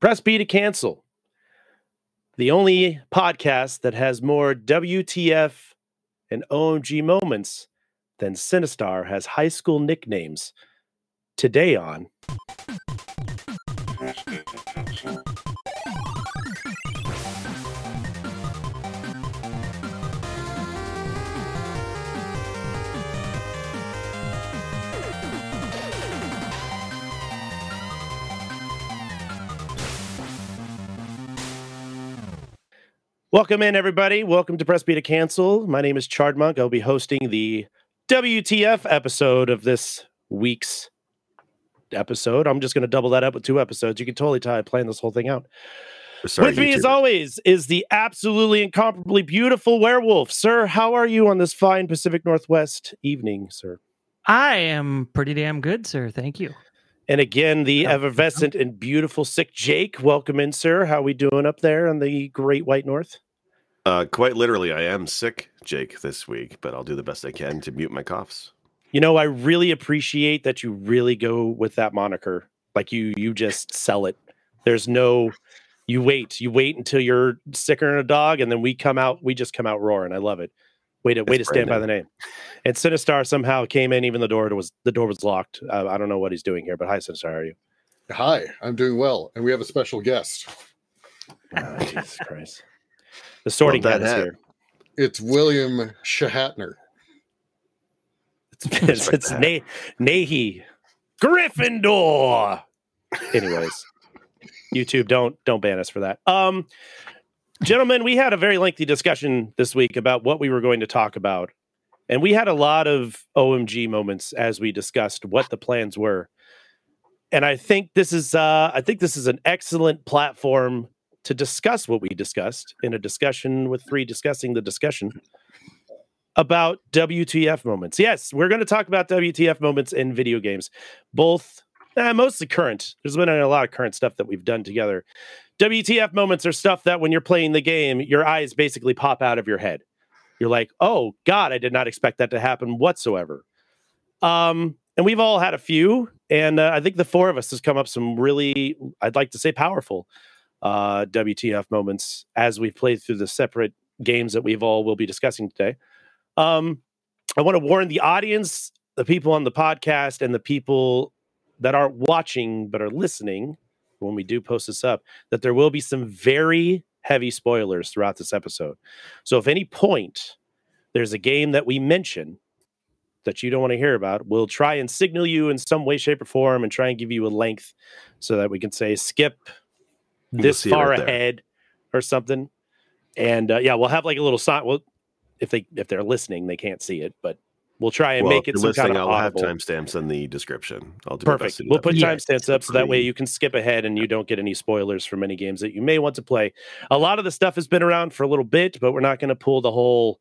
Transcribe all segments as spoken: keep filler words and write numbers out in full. Press B to cancel. The only podcast that has more W T F and O M G moments than Sinistar has high school nicknames. Today on... Press B to cancel. Welcome in, everybody. Welcome to Press B to Cancel. My name is Chard Monk. I'll be hosting the W T F episode of this week's episode. I'm just going to double that up with two episodes. You can totally tie plan this whole thing out. Sorry, with me, too, as always, is the absolutely incomparably beautiful werewolf. Sir, how are you on this fine Pacific Northwest evening, sir? I am pretty damn good, sir. Thank you. And again, the effervescent and beautiful sick Jake. Welcome in, sir. How are we doing up there in the great white north? Uh, quite literally, I am sick, Jake, this week, but I'll do the best I can to mute my coughs. You know, I really appreciate that you really go with that moniker. Like you, you just sell it. There's no, you wait, you wait until you're sicker than a dog, and then we come out, we just come out roaring. I love it. Way to, way to stand by the name. And Sinistar somehow came in, even the door was the door was locked. Uh, I don't know what he's doing here, but hi, Sinistar, how are you? Hi, I'm doing well, and we have a special guest. Oh, Jesus Christ. The sorting hat is here. It's William Shahatner. It's, it's, it's Na- Nahi. Gryffindor! Anyways, YouTube, don't don't ban us for that. Um... Gentlemen, we had a very lengthy discussion this week about what we were going to talk about, and we had a lot of O M G moments as we discussed what the plans were. And I think this is, uh, I think this is an excellent platform to discuss what we discussed in a discussion with three discussing the discussion about W T F moments. Yes, we're going to talk about W T F moments in video games, both eh, mostly current. There's been a lot of current stuff that we've done together. W T F moments are stuff that when you're playing the game, your eyes basically pop out of your head. You're like, oh, God, I did not expect that to happen whatsoever. Um, and we've all had a few. And uh, I think the four of us has come up some really, I'd like to say, powerful uh, W T F moments as we played through the separate games that we've all will be discussing today. Um, I want to warn the audience, the people on the podcast, and the people that aren't watching but are listening when we do post this up, that there will be some very heavy spoilers throughout this episode. So if any point there's a game that we mention that you don't want to hear about, we'll try and signal you in some way, shape, or form and try and give you a length so that we can say, skip this far right ahead there, or something. And uh, yeah, we'll have like a little sign. Well, if they, if they're listening, they can't see it, but we'll try and well, make it some kind of I'll audible. Have timestamps in the description. I'll do perfect. We'll put timestamps up so that way you can skip ahead and you don't get any spoilers from any games that you may want to play. A lot of the stuff has been around for a little bit, but we're not going to pull the whole,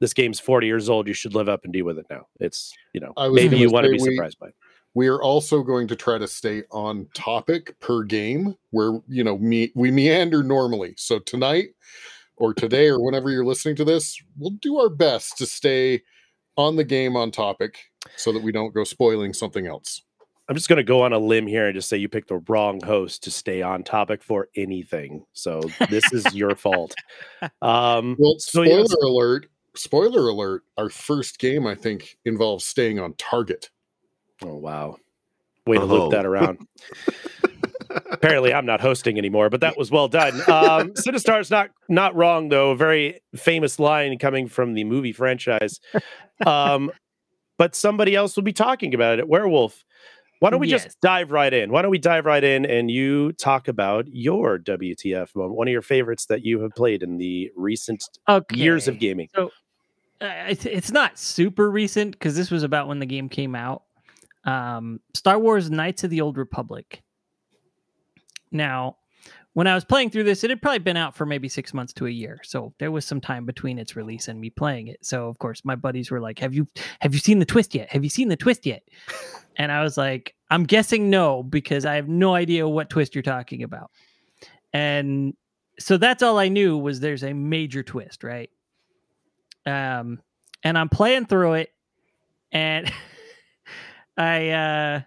this game's forty years old, you should live up and deal with it now. It's, you know, maybe you want to be surprised by it. We are also going to try to stay on topic per game where, you know, me, we meander normally. So tonight or today or whenever you're listening to this, we'll do our best to stay on the game, on topic, so that we don't go spoiling something else. I'm just going to go on a limb here and just say you picked the wrong host to stay on topic for anything. So this is your fault. Um, well, spoiler so, yes. alert, spoiler alert, our first game, I think, involves staying on target. Oh, wow. Way to oh. loop that around. Apparently, I'm not hosting anymore, but that was well done. Um, Sinistar's not not wrong, though. A very famous line coming from the movie franchise. Um, but somebody else will be talking about it. Werewolf, why don't we yes. just dive right in? Why don't we dive right in and you talk about your W T F moment, one of your favorites that you have played in the recent okay. years of gaming? So, uh, it's, it's not super recent because this was about when the game came out. Um, Star Wars Knights of the Old Republic. Now, when I was playing through this, it had probably been out for maybe six months to a year. So there was some time between its release and me playing it. So, of course, my buddies were like, have you have you seen the twist yet? Have you seen the twist yet? And I was like, I'm guessing no, because I have no idea what twist you're talking about. And so that's all I knew was there's a major twist, right? Um, and I'm playing through it. And I uh,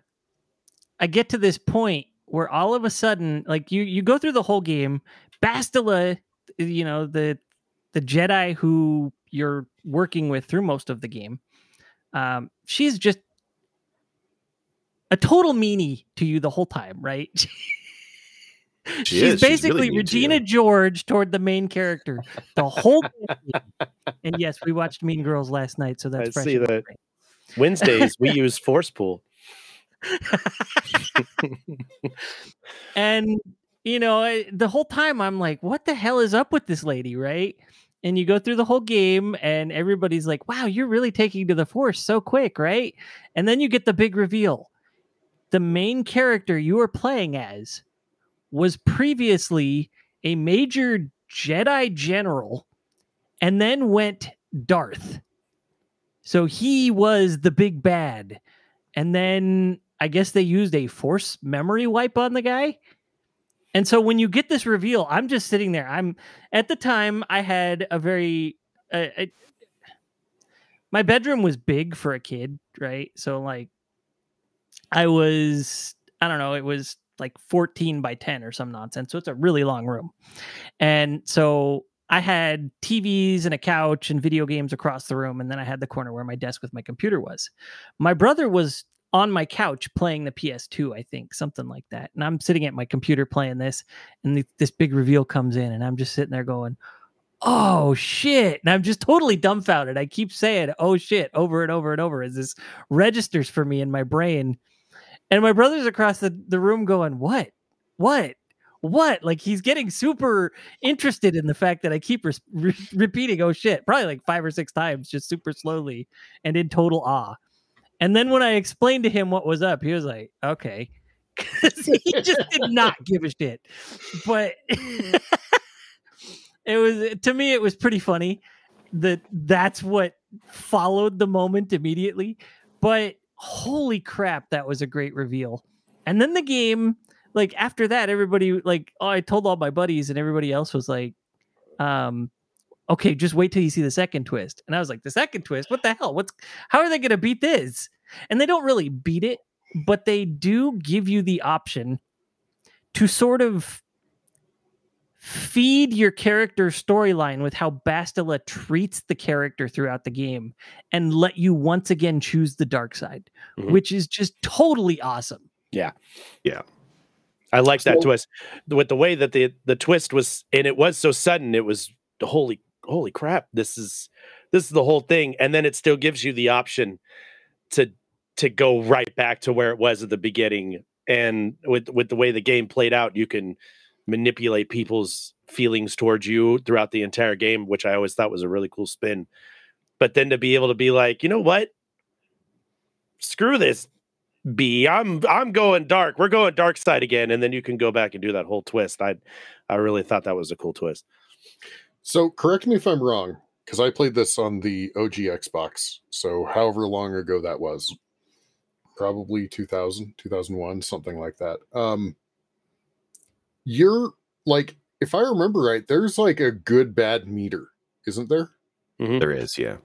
I get to this point where all of a sudden, like, you you go through the whole game, Bastila, you know, the the Jedi who you're working with through most of the game, um, she's just a total meanie to you the whole time, right? She she's is. basically she's really Regina to George toward the main character the whole game. And yes, we watched Mean Girls last night, so that's I fresh see that. Wednesdays we use Force Pool. And you know, I, the whole time I'm like, what the hell is up with this lady, right? And you go through the whole game and everybody's like, wow, you're really taking to the Force so quick, right? And then you get the big reveal. The main character you are playing as was previously a major Jedi general and then went Darth. So he was the big bad. And then I guess they used a Force memory wipe on the guy. And so when you get this reveal, I'm just sitting there. I'm at the time I had a very, uh, I, my bedroom was big for a kid, right? So like I was, I don't know, it was like fourteen by ten or some nonsense. So it's a really long room. And so I had T Vs and a couch and video games across the room. And then I had the corner where my desk with my computer was. My brother was on my couch playing the P S two, I think, something like that. And I'm sitting at my computer playing this, and th- this big reveal comes in, and I'm just sitting there going, oh shit. And I'm just totally dumbfounded. I keep saying, oh shit, over and over and over as this registers for me in my brain. And my brother's across the, the room going, what, what, what? Like, he's getting super interested in the fact that I keep re- re- repeating, oh shit, probably like five or six times, just super slowly and in total awe. And then when I explained to him what was up, he was like, okay. Because he just did not give a shit. But it was, to me, it was pretty funny that that's what followed the moment immediately. But holy crap, that was a great reveal. And then the game, like after that, everybody, like, oh, I told all my buddies and everybody else was like, um, okay, just wait till you see the second twist. And I was like, the second twist? What the hell? What's how are they going to beat this? And they don't really beat it, but they do give you the option to sort of feed your character storyline with how Bastila treats the character throughout the game and let you once again choose the dark side, mm-hmm. which is just totally awesome. Yeah. Yeah. I like so, that twist. With the way that the, the twist was, and it was so sudden, it was holy holy crap, this is this is the whole thing. And then it still gives you the option to to go right back to where it was at the beginning. And with with the way the game played out, you can manipulate people's feelings towards you throughout the entire game, which I always thought was a really cool spin. But then to be able to be like, you know what, screw this B, I'm I'm going dark, we're going dark side again. And then you can go back and do that whole twist. I I really thought that was a cool twist. So correct me if I'm wrong, because I played this on the O G Xbox, so however long ago that was, probably two thousand, two thousand one, something like that. Um, you're like, if I remember right, there's like a good bad meter, isn't there? Mm-hmm. There is, yeah.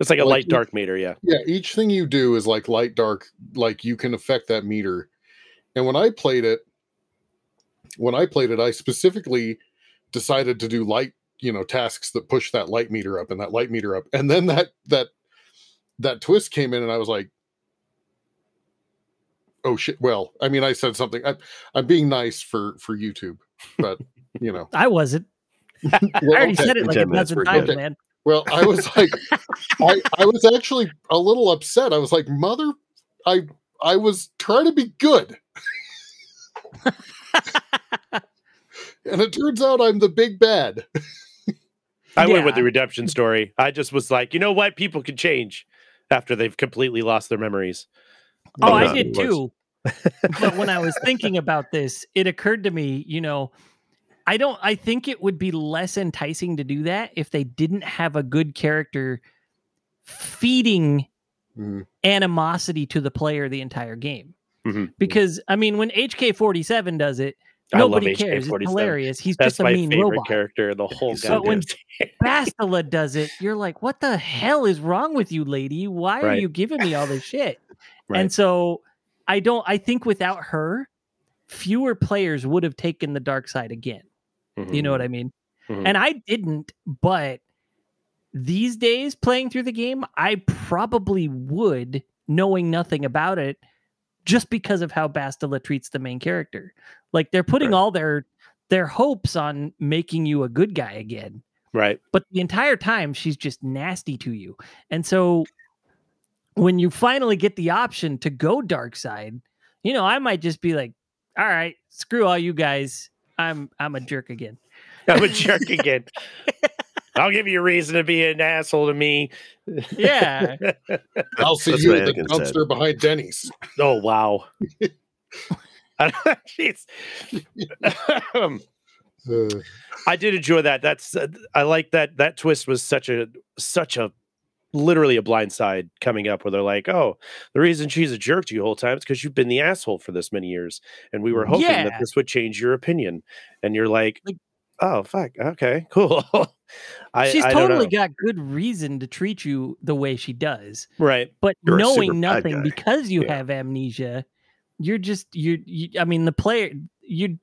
It's like a like, light dark meter, yeah. Yeah, each thing you do is like light dark, like you can affect that meter. And when I played it, when I played it, I specifically decided to do light, you know, tasks that push that light meter up and that light meter up. And then that, that, that twist came in and I was like, oh shit. Well, I mean, I said something, I, I'm being nice for, for YouTube, but you know, I wasn't, well, I already okay. said it like a dozen times, okay. man. Well, I was like, I, I was actually a little upset. I was like, mother, I, I was trying to be good. And it turns out I'm the big bad. I yeah. went with the redemption story. I just was like, you know what? People can change after they've completely lost their memories. Oh, no, I did too. But when I was thinking about this, it occurred to me, you know, I don't, I think it would be less enticing to do that if they didn't have a good character feeding mm. animosity to the player the entire game. Mm-hmm. Because, I mean, when H K forty-seven does it, nobody cares. It's hilarious. He's That's just a my mean robot character. The whole guy. But when Bastila does it, you're like, "What the hell is wrong with you, lady? Why right. are you giving me all this shit?" Right. And so, I don't. I think without her, fewer players would have taken the dark side again. Mm-hmm. You know what I mean? Mm-hmm. And I didn't, but these days playing through the game, I probably would, knowing nothing about it, just because of how Bastila treats the main character. Like, they're putting right. all their their hopes on making you a good guy again. Right. But the entire time, she's just nasty to you. And so when you finally get the option to go dark side, you know, I might just be like, all right, screw all you guys. I'm I'm a jerk again. I'm a jerk again. I'll give you a reason to be an asshole to me. Yeah. I'll see That's you in the dumpster said. behind Denny's. Oh, wow. Jeez. um, uh. I did enjoy that. That's uh, I like that. That twist was such a such a literally a blindside coming up where they're like, oh, the reason she's a jerk to you the whole time is because you've been the asshole for this many years. And we were hoping yeah. that this would change your opinion. And you're like, like oh, fuck. Okay, cool. I, she's I totally got good reason to treat you the way she does. Right. But you're knowing nothing because you yeah. have amnesia, you're just, you're, you, I mean, the player, you,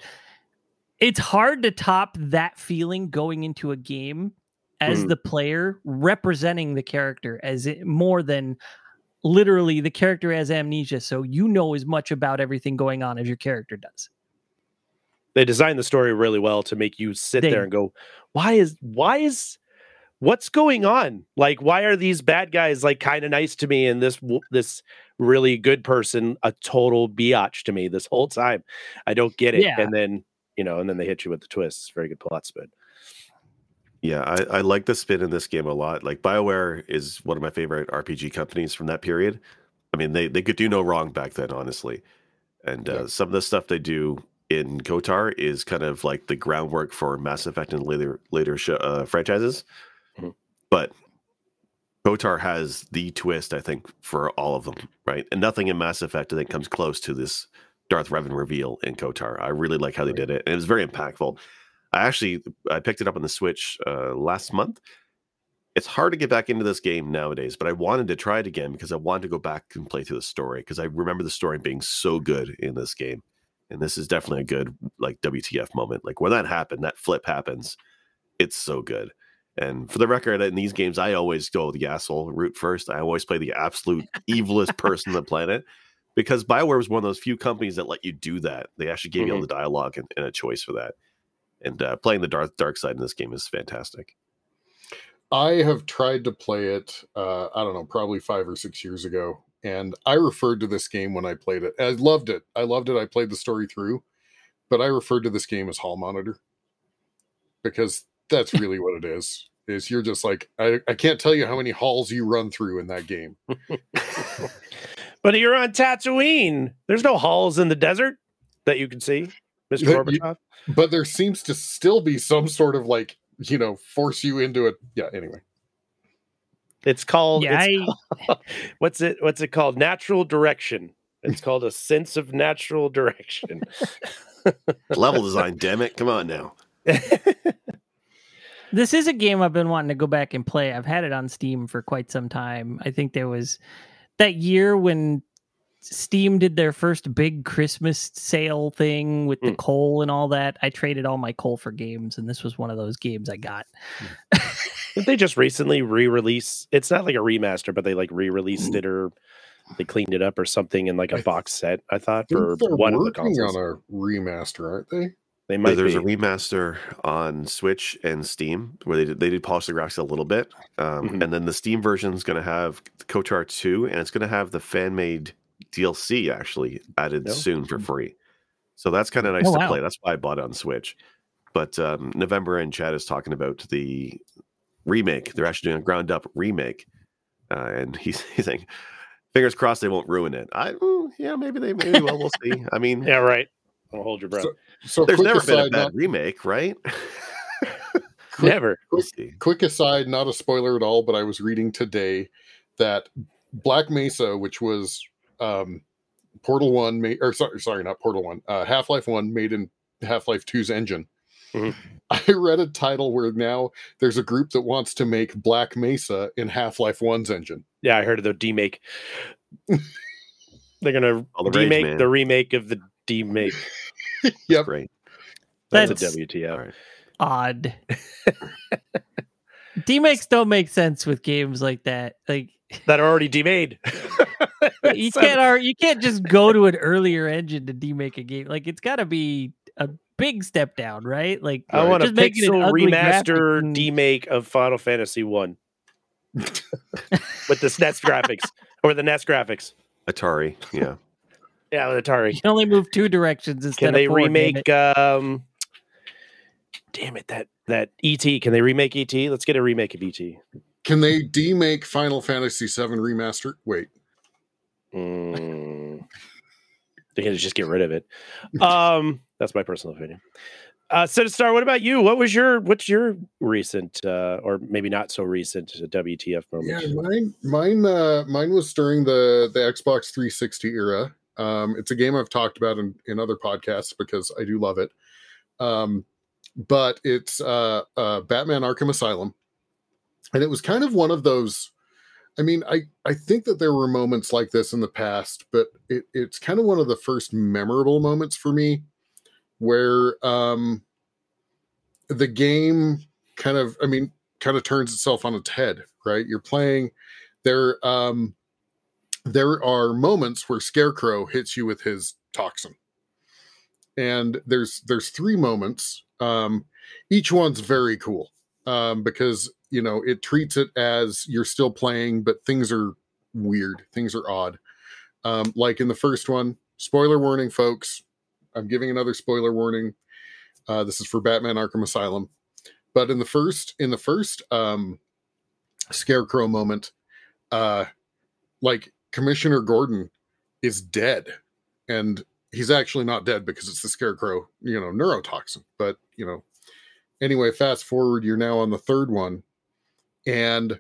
it's hard to top that feeling going into a game as mm. the player representing the character as it, more than literally the character has amnesia. So you know as much about everything going on as your character does. They designed the story really well to make you sit they, there and go, why is, why is, what's going on? Like, why are these bad guys like kind of nice to me? And this, this really good person, a total biatch to me this whole time. I don't get it. Yeah. And then, you know, and then they hit you with the twists. Very good plot spin. Yeah. I, I like the spin in this game a lot. Like, BioWare is one of my favorite R P G companies from that period. I mean, they, they could do no wrong back then, honestly. And uh, yeah. some of the stuff they do in Kotar is kind of like the groundwork for Mass Effect and later later sh- uh, franchises. Mm-hmm. But Kotar has the twist, I think, for all of them, right? And nothing in Mass Effect, I think, comes close to this Darth Revan reveal in Kotar. I really like how they did it, and it was very impactful. I actually, I picked it up on the Switch uh, last month. It's hard to get back into this game nowadays, but I wanted to try it again because I wanted to go back and play through the story, because I remember the story being so good in this game. And this is definitely a good, like, W T F moment. Like, when that happened, that flip happens. It's so good. And for the record, in these games, I always go the asshole route first. I always play the absolute evilest person on the planet, because BioWare was one of those few companies that let you do that. They actually gave mm-hmm. you all the dialogue and, and a choice for that. And uh, playing the dark, dark side in this game is fantastic. I have tried to play it, uh, I don't know, probably five or six years ago. And I referred to this game when I played it. I loved it. I loved it. I played the story through, but I referred to this game as Hall Monitor, because that's really what it is. Is you're just like, I, I can't tell you how many halls you run through in that game. But you're on Tatooine. There's no halls in the desert that you can see, Mister Gorbachev. But there seems to still be some sort of, like, you know, force you into it. Yeah, anyway. It's called, yeah, it's I... called what's it what's it called? Natural direction. It's called a sense of natural direction. Level design, damn it. Come on now. This is a game I've been wanting to go back and play. I've had it on Steam for quite some time. I think there was that year when Steam did their first big Christmas sale thing with mm. the coal and all that. I traded all my coal for games, and this was one of those games I got. Did they just recently re-release? It's not like a remaster, but they like re-released it, or they cleaned it up or something in like a box set, I thought, for one of the consoles. They're working on a remaster, aren't they? They might. So there's be. a remaster on Switch and Steam where they did, they did polish the graphics a little bit, um, mm-hmm. and then the Steam version is going to have Kotar two, and it's going to have the fan-made D L C actually added no. soon for free. So that's kind of nice oh, to wow. play. That's why I bought it on Switch. But um, November and Chad is talking about the remake. They're actually doing a ground up remake. Uh, and he's, he's saying, fingers crossed they won't ruin it. I mm, Yeah, maybe they maybe well, we'll see. I mean, yeah, right. I'll hold your breath. So, so there's never aside, been a bad not... remake, right? quick, never. Quick, we'll quick aside, not a spoiler at all, but I was reading today that Black Mesa, which was Um, Portal One, made, or sorry, sorry, not Portal One. Uh, Half-Life One, made in Half-Life two's engine. Mm-hmm. I read a title where now there's a group that wants to make Black Mesa in Half-Life one's engine. Yeah, I heard of the demake. They're gonna the demake rage, the remake of the demake. Yep. Great. That's, that's a W T F. Right. Odd. Demakes don't make sense with games like that. Like that are already demade. you so, can't you can't just go to an earlier engine to demake a game. Like it's got to be a big step down, right? Like I want a pixel remaster graphic. Demake of Final Fantasy One with the S N E S graphics or the N E S graphics. Atari, yeah, yeah, with Atari. You can only move two directions instead. Can they of four, remake? Damn it. Um, damn it, that that E T. Can they remake E T? Let's get a remake of E T. Can they demake Final Fantasy seven Remaster? Wait. Mm, they can just get rid of it. Um, that's my personal opinion. Uh, Sinistar, what about you? What was your what's your recent uh, or maybe not so recent W T F moment? Yeah, mine mine uh, mine was during the the Xbox three sixty era. Um, it's a game I've talked about in, in other podcasts because I do love it. Um, but it's uh, uh, Batman Arkham Asylum, and it was kind of one of those. I mean, I, I think that there were moments like this in the past, but it, it's kind of one of the first memorable moments for me where um, the game kind of, I mean, kind of turns itself on its head, right? You're playing, there um, there are moments where Scarecrow hits you with his toxin. And there's there's three moments. Um, each one's very cool um, because you know, it treats it as you're still playing, but things are weird. Things are odd. Um, like in the first one, spoiler warning, folks. I'm giving another spoiler warning. Uh, this is for Batman Arkham Asylum. But in the first, in the first um, Scarecrow moment, uh, like Commissioner Gordon is dead. And he's actually not dead because it's the Scarecrow, you know, neurotoxin. But, you know, anyway, fast forward, you're now on the third one. And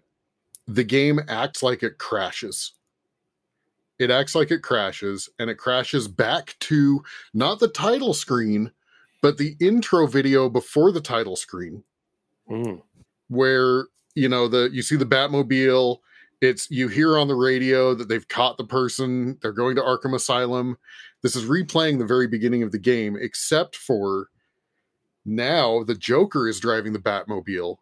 the game acts like it crashes. It acts like it crashes, and it crashes back to not the title screen, but the intro video before the title screen, mm. where you know the you see the Batmobile. It's you hear on the radio that they've caught the person. They're going to Arkham Asylum. This is replaying the very beginning of the game, except for now the Joker is driving the Batmobile.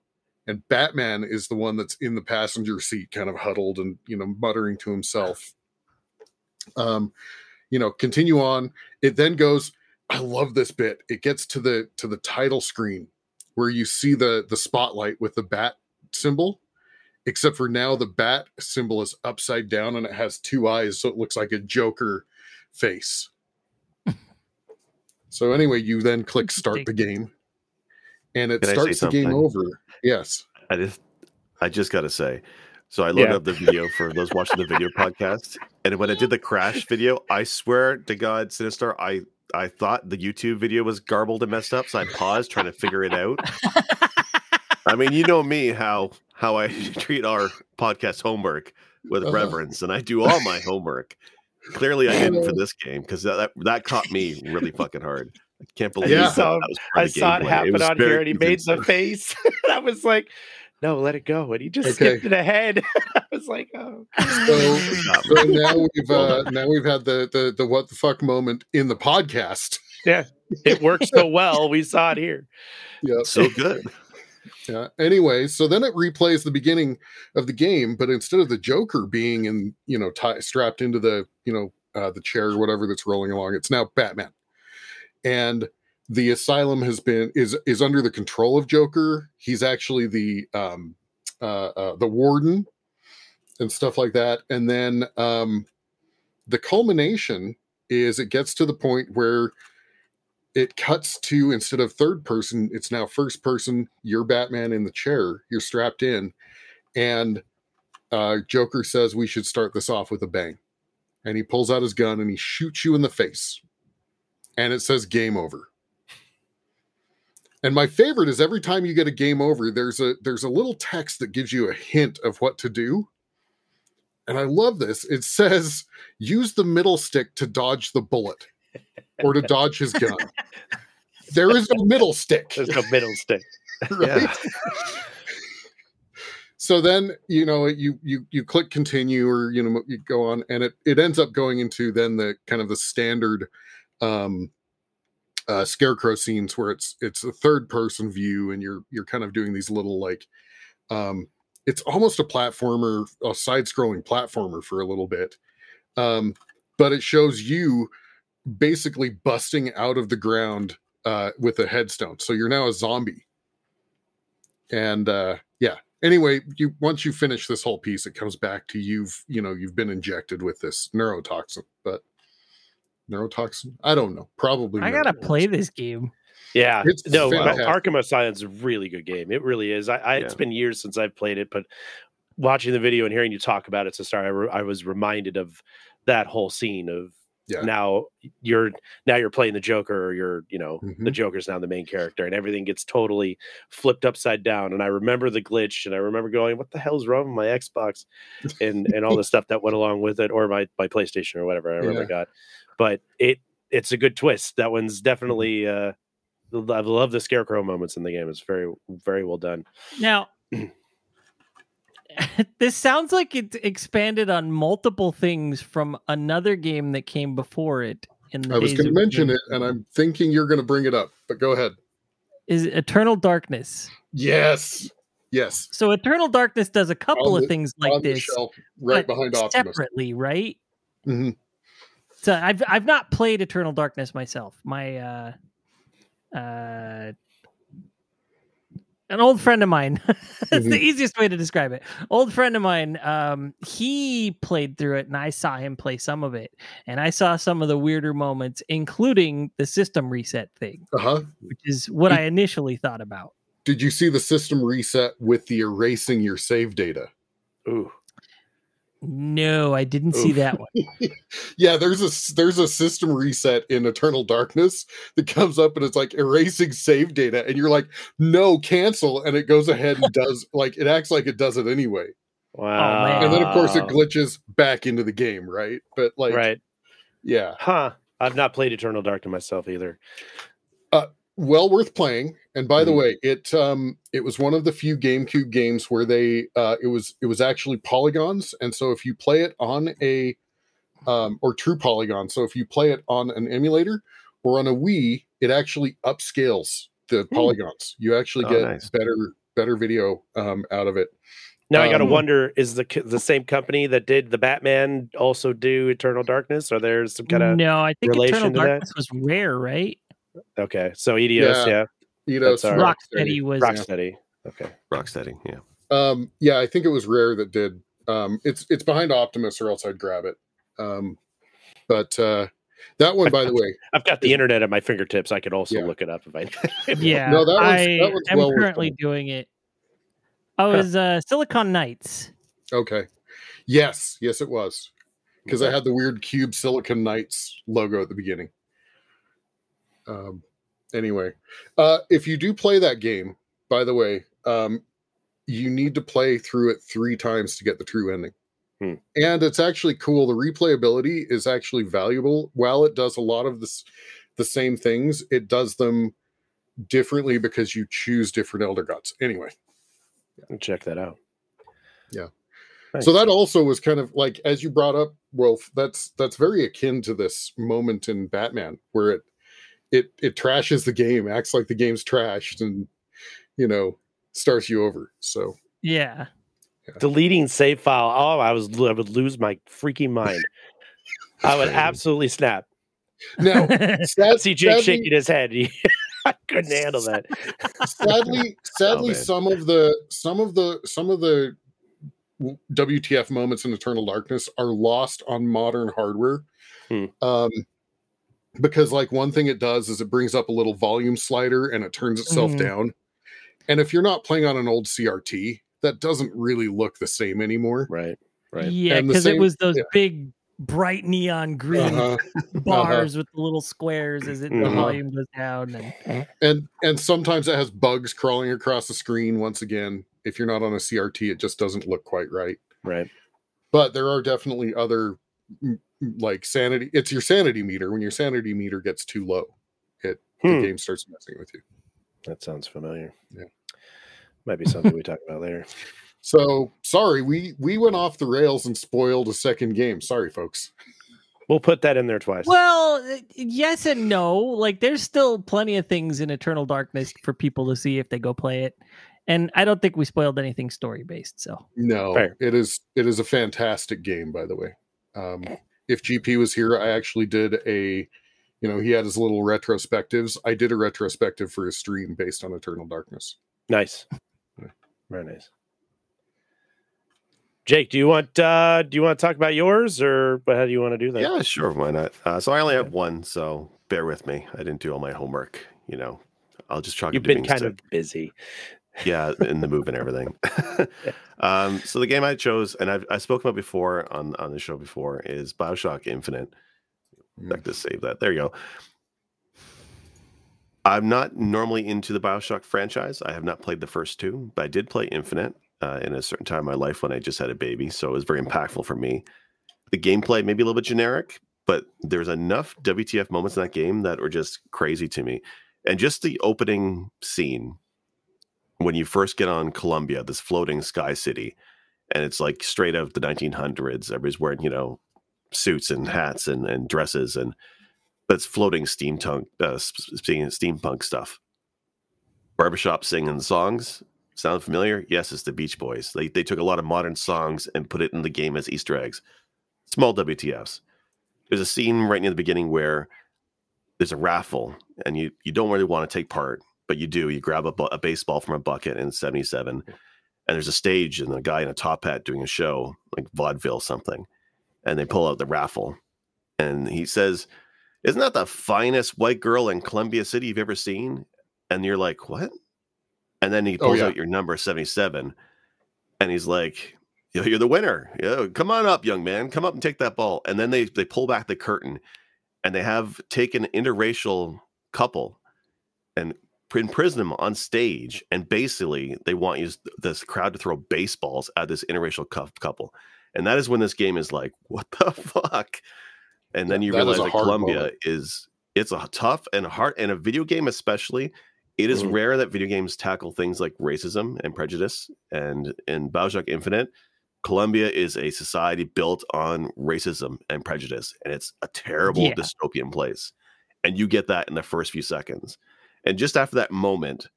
And Batman is the one that's in the passenger seat, kind of huddled and, you know, muttering to himself. Um, you know, continue on. It then goes, I love this bit. It gets to the to the title screen where you see the, the spotlight with the bat symbol, except for now the bat symbol is upside down and it has two eyes, so it looks like a Joker face. So anyway, you then click start the game. And it Can starts the game over. Yes. I just I just got to say, so I loaded yeah. up the video for those watching the video podcast. And when I did the crash video, I swear to God, Sinistar, I, I thought the YouTube video was garbled and messed up. So I paused trying to figure it out. I mean, you know me, how how I treat our podcast homework with uh-huh. reverence. And I do all my homework. Clearly, I didn't for this game because that, that, that caught me really fucking hard. I can't believe yeah. so, I saw it play. happen it on here, and he made the face. I was like, "No, let it go!" And he just okay. skipped it ahead. I was like, "Oh." So, so now we've uh, now we've had the, the the what the fuck moment in the podcast. Yeah, it worked so well. We saw it here. Yeah, so good. Yeah. Anyway, so then it replays the beginning of the game, but instead of the Joker being in you know tie, strapped into the you know uh, the chair or whatever that's rolling along, it's now Batman. And the asylum has been is is under the control of Joker. He's actually the um, uh, uh, the warden and stuff like that. And then um, the culmination is it gets to the point where it cuts to instead of third person, it's now first person. You're Batman in the chair. You're strapped in, and uh, Joker says we should start this off with a bang. And he pulls out his gun and he shoots you in the face. And it says game over. And my favorite is every time you get a game over, there's a there's a little text that gives you a hint of what to do. And I love this. It says, use the middle stick to dodge the bullet or to dodge his gun. There is no middle stick. There's no middle stick. Right? Yeah. So then, you know, you you you click continue or, you know, you go on. And it, it ends up going into then the kind of the standard... Um, uh, Scarecrow scenes where it's it's a third person view, and you're you're kind of doing these little like um, it's almost a platformer, a side scrolling platformer for a little bit, um, but it shows you basically busting out of the ground uh, with a headstone. So you're now a zombie. And uh, yeah. Anyway, you once you finish this whole piece, it comes back to you've, you know, you've been injected with this neurotoxin, but neurotoxin? I don't know. Probably. I gotta play this game. Yeah. It's no, fantastic. Arkham Asylum is a really good game. It really is. I, I yeah. It's been years since I've played it, but watching the video and hearing you talk about it, so sorry, I, re- I was reminded of that whole scene of yeah. now you're now you're playing the Joker, or you're, you know, mm-hmm. the Joker's now the main character, and everything gets totally flipped upside down. And I remember the glitch, and I remember going, what the hell's wrong with my Xbox and and all the stuff that went along with it, or my, my PlayStation or whatever I remember yeah. I got. But it it's a good twist. That one's definitely uh I love the Scarecrow moments in the game. It's very, very well done. Now this sounds like it's expanded on multiple things from another game that came before it. In the I was going to mention it, and I'm thinking you're going to bring it up, but go ahead. Is it Eternal Darkness? Yes. Yes. So Eternal Darkness does a couple the, of things like this. Shelf, right behind Optimus. Separately, right? Mm-hmm. So I've, I've not played Eternal Darkness myself. My, uh, uh, an old friend of mine. That's mm-hmm. the easiest way to describe it. Old friend of mine. Um, he played through it, and I saw him play some of it, and I saw some of the weirder moments, including the system reset thing, uh-huh. which is what did, I initially thought about. Did you see the system reset with the erasing your save data? Ooh, no, I didn't Ooh. see that one. yeah, there's a there's a system reset in Eternal Darkness that comes up, and it's like erasing save data, and you're like, no, cancel, and it goes ahead and does like it acts like it does it anyway. Wow! And then of course it glitches back into the game, right? But like, right? Yeah. Huh. I've not played Eternal Darkness myself either. Uh, well worth playing. And by mm. the way, it um it was one of the few GameCube games where they uh it was it was actually polygons, and so if you play it on a um or true polygon, so if you play it on an emulator or on a Wii, it actually upscales the mm. polygons. You actually oh, get nice. better better video um out of it. Now um, I gotta wonder, is the the same company that did the Batman also do Eternal Darkness? Are there some kind of no? I think Eternal Darkness was Rare, right? Okay, so Eidos, yeah. yeah. Eidos, Rocksteady was Rocksteady. Yeah. Okay, Rocksteady, yeah. Um, yeah, I think it was Rare that did. Um, it's it's behind Optimus, or else I'd grab it. Um, but uh, that one, I've by got, the way, I've got the internet at my fingertips. I could also yeah. look it up if I. yeah, no, that one's, I that one's am well currently doing it. Oh, it was uh, Silicon Knights. Okay. Yes, yes, it was, because okay. I had the weird cube Silicon Knights logo at the beginning. Um, anyway, uh, if you do play that game, by the way, um, you need to play through it three times to get the true ending. Hmm. And it's actually cool. The replayability is actually valuable. While it does a lot of this, the same things, it does them differently because you choose different elder gods. Anyway, check that out. Yeah. Thanks. So that also was kind of like, as you brought up, Wolf, that's, that's very akin to this moment in Batman where it, It it trashes the game, acts like the game's trashed, and you know starts you over. So yeah, yeah. deleting save file. Oh, I was I would lose my freaking mind. I would absolutely snap. Now, sad, see Jake sadly, shaking his head. I couldn't handle that. Sadly, sadly, oh, some of the some of the some of the W T F moments in Eternal Darkness are lost on modern hardware. Hmm. Um. Because like one thing it does is it brings up a little volume slider and it turns itself mm-hmm. down. And if you're not playing on an old C R T, that doesn't really look the same anymore. Right. Right. Yeah. Because it was those yeah. big bright neon green uh-huh. bars uh-huh. with the little squares as it uh-huh. the volume goes down. And... and and sometimes it has bugs crawling across the screen. Once again, if you're not on a C R T, it just doesn't look quite right. Right. But there are definitely other like sanity, it's your sanity meter. When your sanity meter gets too low, it hmm. the game starts messing with you. That sounds familiar. Yeah, might be something we talk about later. So sorry, we we went off the rails and spoiled a second game. Sorry, folks. We'll put that in there twice. Well, yes and no. Like, there's still plenty of things in Eternal Darkness for people to see if they go play it. And I don't think we spoiled anything story-based, so. No, fair. it is it is a fantastic game, by the way. Um, if G P was here, I actually did a, you know, he had his little retrospectives. I did a retrospective for a stream based on Eternal Darkness. Nice. Very nice. Jake, do you want uh, do you want to talk about yours, or how do you want to do that? Yeah, sure, why not? Uh, so I only have one, so bear with me. I didn't do all my homework, you know. I'll just chalk it to being kind of busy. Yeah, in the move and everything. um, so the game I chose, and I've I spoke about before on on the show before, is Bioshock Infinite. Mm. Back to save that. There you go. I'm not normally into the Bioshock franchise. I have not played the first two, but I did play Infinite. Uh, in a certain time in my life when I just had a baby. So it was very impactful for me. The gameplay may be a little bit generic, but there's enough W T F moments in that game that were just crazy to me. And just the opening scene, when you first get on Columbia, this floating sky city, and it's like straight out of the nineteen hundreds. Everybody's wearing, you know, suits and hats and, and dresses, and that's floating steampunk, uh, steampunk stuff. Barbershop singing songs. Sound familiar? Yes, it's the Beach Boys. They they took a lot of modern songs and put it in the game as Easter eggs. Small W T Fs. There's a scene right near the beginning where there's a raffle, and you, you don't really want to take part, but you do. You grab a, a baseball from a bucket in seventy-seven, and there's a stage and a guy in a top hat doing a show, like vaudeville something, and they pull out the raffle. And he says, "Isn't that the finest white girl in Columbia City you've ever seen?" And you're like, what? And then he pulls oh, yeah. out your number seventy-seven, and he's like, "You're the winner. Yo, come on up, young man. Come up and take that ball." And then they they pull back the curtain, and they have taken an interracial couple and imprison them on stage. And basically, they want you, this crowd, to throw baseballs at this interracial couple. And that is when this game is like, "What the fuck?" And then you that realize that Columbia moment. is it's a tough and hard, and a video game especially. It is mm-hmm. rare that video games tackle things like racism and prejudice. And in Bioshock Infinite, Columbia is a society built on racism and prejudice. And it's a terrible yeah. dystopian place. And you get that in the first few seconds. And just after that moment,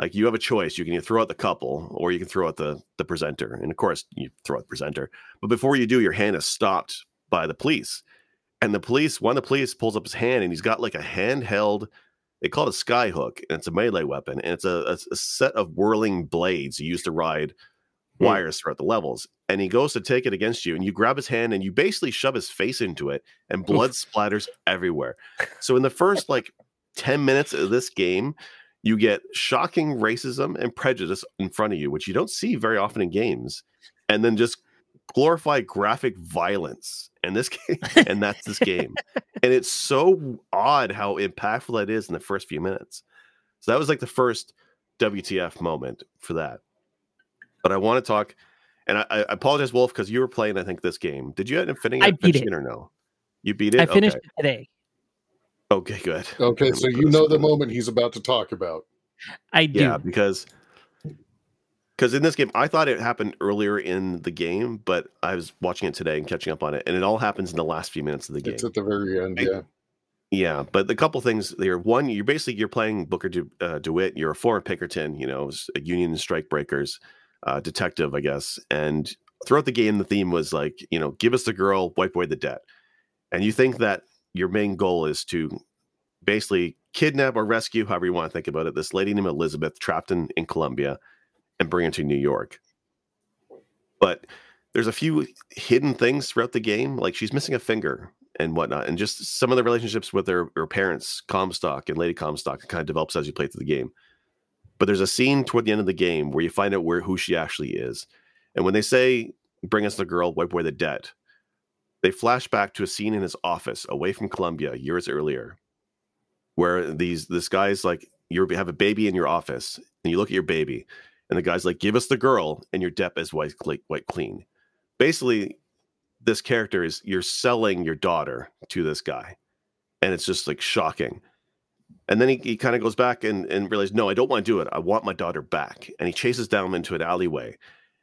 like, you have a choice. You can either throw out the couple, or you can throw out the, the presenter. And of course, you throw out the presenter. But before you do, your hand is stopped by the police. And the police, one of the police pulls up his hand, and he's got like a handheld, they call it a skyhook, and it's a melee weapon, and it's a, a set of whirling blades you use to ride wires throughout the levels. And he goes to take it against you, and you grab his hand, and you basically shove his face into it, and blood splatters everywhere. So in the first, like, ten minutes of this game, you get shocking racism and prejudice in front of you, which you don't see very often in games, and then just glorified graphic violence. And this game, and that's this game, and it's so odd how impactful that is in the first few minutes. So that was like the first W T F moment for that. But I want to talk, and I, I apologize, Wolf, because you were playing. I think this game. Did you have Infinity? I beat it. Or no? You beat it. I finished okay. it today. Okay, good. Okay, so you know the moment he's about to talk about. I do, yeah, because. Because in this game, I thought it happened earlier in the game, but I was watching it today and catching up on it, and it all happens in the last few minutes of the game. It's at the very end, yeah. I, yeah, but a couple things there. One, you're basically you're playing Booker De, uh, DeWitt. You're a former Pickerton, you know, union strike breakers, uh, detective, I guess. And throughout the game, the theme was like, you know, give us the girl, wipe away the debt. And you think that your main goal is to basically kidnap or rescue, however you want to think about it, this lady named Elizabeth trapped in, in Columbia, and bring it to New York. But there's a few hidden things throughout the game, like she's missing a finger and whatnot, and just some of the relationships with her, her parents, Comstock and Lady Comstock, kind of develops as you play through the game. But there's a scene toward the end of the game where you find out where who she actually is. And when they say, "Bring us the girl, wipe away the debt," they flash back to a scene in his office away from Columbia years earlier, where these this guy's like, you have a baby in your office, and you look at your baby. And the guy's like, "Give us the girl, and your debt is white, white clean." Basically, this character is, you're selling your daughter to this guy. And it's just like shocking. And then he, he kind of goes back and, and realizes, no, I don't want to do it. I want my daughter back. And he chases down into an alleyway.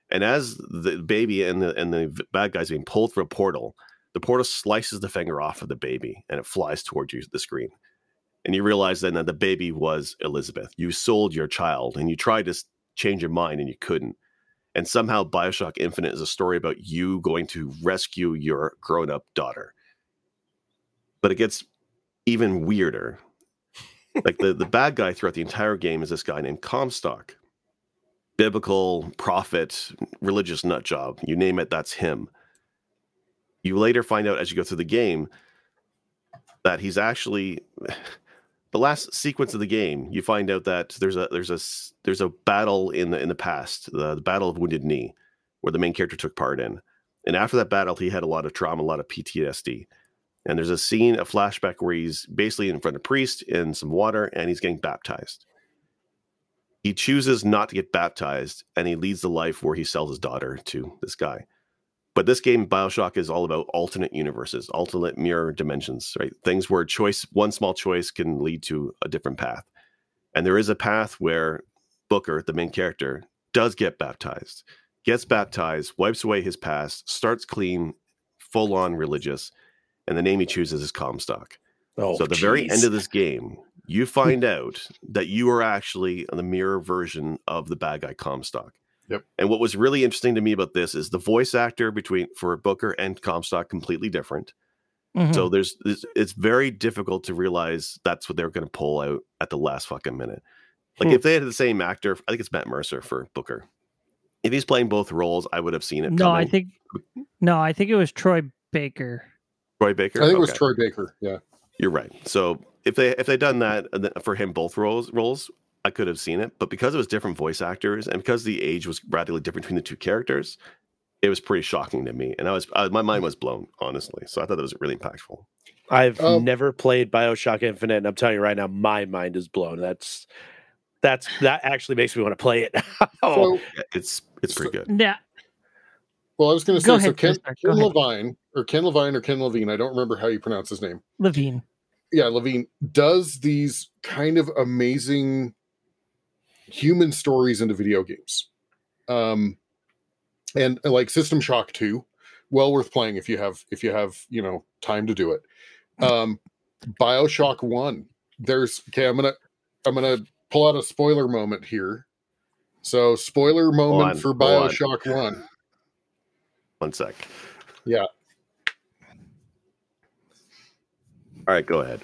And as the baby and the, and the bad guy's being pulled through a portal, The portal slices the finger off of the baby and it flies towards you, the screen. And you realize then that the baby was Elizabeth. You sold your child and you tried to change your mind and you couldn't. And somehow Bioshock Infinite is a story about you going to rescue your grown-up daughter. But it gets even weirder. Like the, the bad guy throughout the entire game is this guy named Comstock. Biblical, prophet, religious nut job. You name it, that's him. You later find out as you go through the game that he's actually... The last sequence of the game, you find out that there's a there's a there's a battle in the in the past, the, the Battle of Wounded Knee, where the main character took part in. And after that battle, he had a lot of trauma, a lot of P T S D. And there's a scene, a flashback where he's basically in front of a priest in some water, and he's getting baptized. He chooses not to get baptized, and he leads the life where he sells his daughter to this guy. But this game, Bioshock, is all about alternate universes, alternate mirror dimensions, right? Things where choice, one small choice can lead to a different path. And there is a path where Booker, the main character, does get baptized, gets baptized, wipes away his past, starts clean, full-on religious, and the name he chooses is Comstock. Oh, so at the geez. very end of this game, you find out that you are actually the mirror version of the bad guy Comstock. Yep. And what was really interesting to me about this is the voice actor between for Booker and Comstock completely different. Mm-hmm. So there's it's, it's very difficult to realize that's what they're going to pull out at the last fucking minute. Like hmm. if they had the same actor, I think it's Matt Mercer for Booker. If he's playing both roles, I would have seen it. No, coming. I think no, I think it was Troy Baker. Troy Baker. I think okay. it was Troy Baker. Yeah, you're right. So if they if they'd done that for him, both roles roles. I could have seen it, but because it was different voice actors and because the age was radically different between the two characters, it was pretty shocking to me. And I was, I, my mind was blown, honestly. So I thought that was really impactful. I've um, never played Bioshock Infinite, and I'm telling you right now, my mind is blown. That's, that's, that actually makes me want to play it. oh, so, it's, it's pretty so, good. Yeah. Well, I was going to say, go so ahead, Ken, Ken Levine or Ken Levine or Ken Levine, I don't remember how you pronounce his name. Levine. Yeah. Levine does these kind of amazing human stories into video games, um and like System Shock two, well worth playing if you have if you have you know time to do it. um Bioshock one, there's okay i'm gonna i'm gonna pull out a spoiler moment here. So spoiler moment on, for Bioshock on. one one sec. Yeah, all right, go ahead.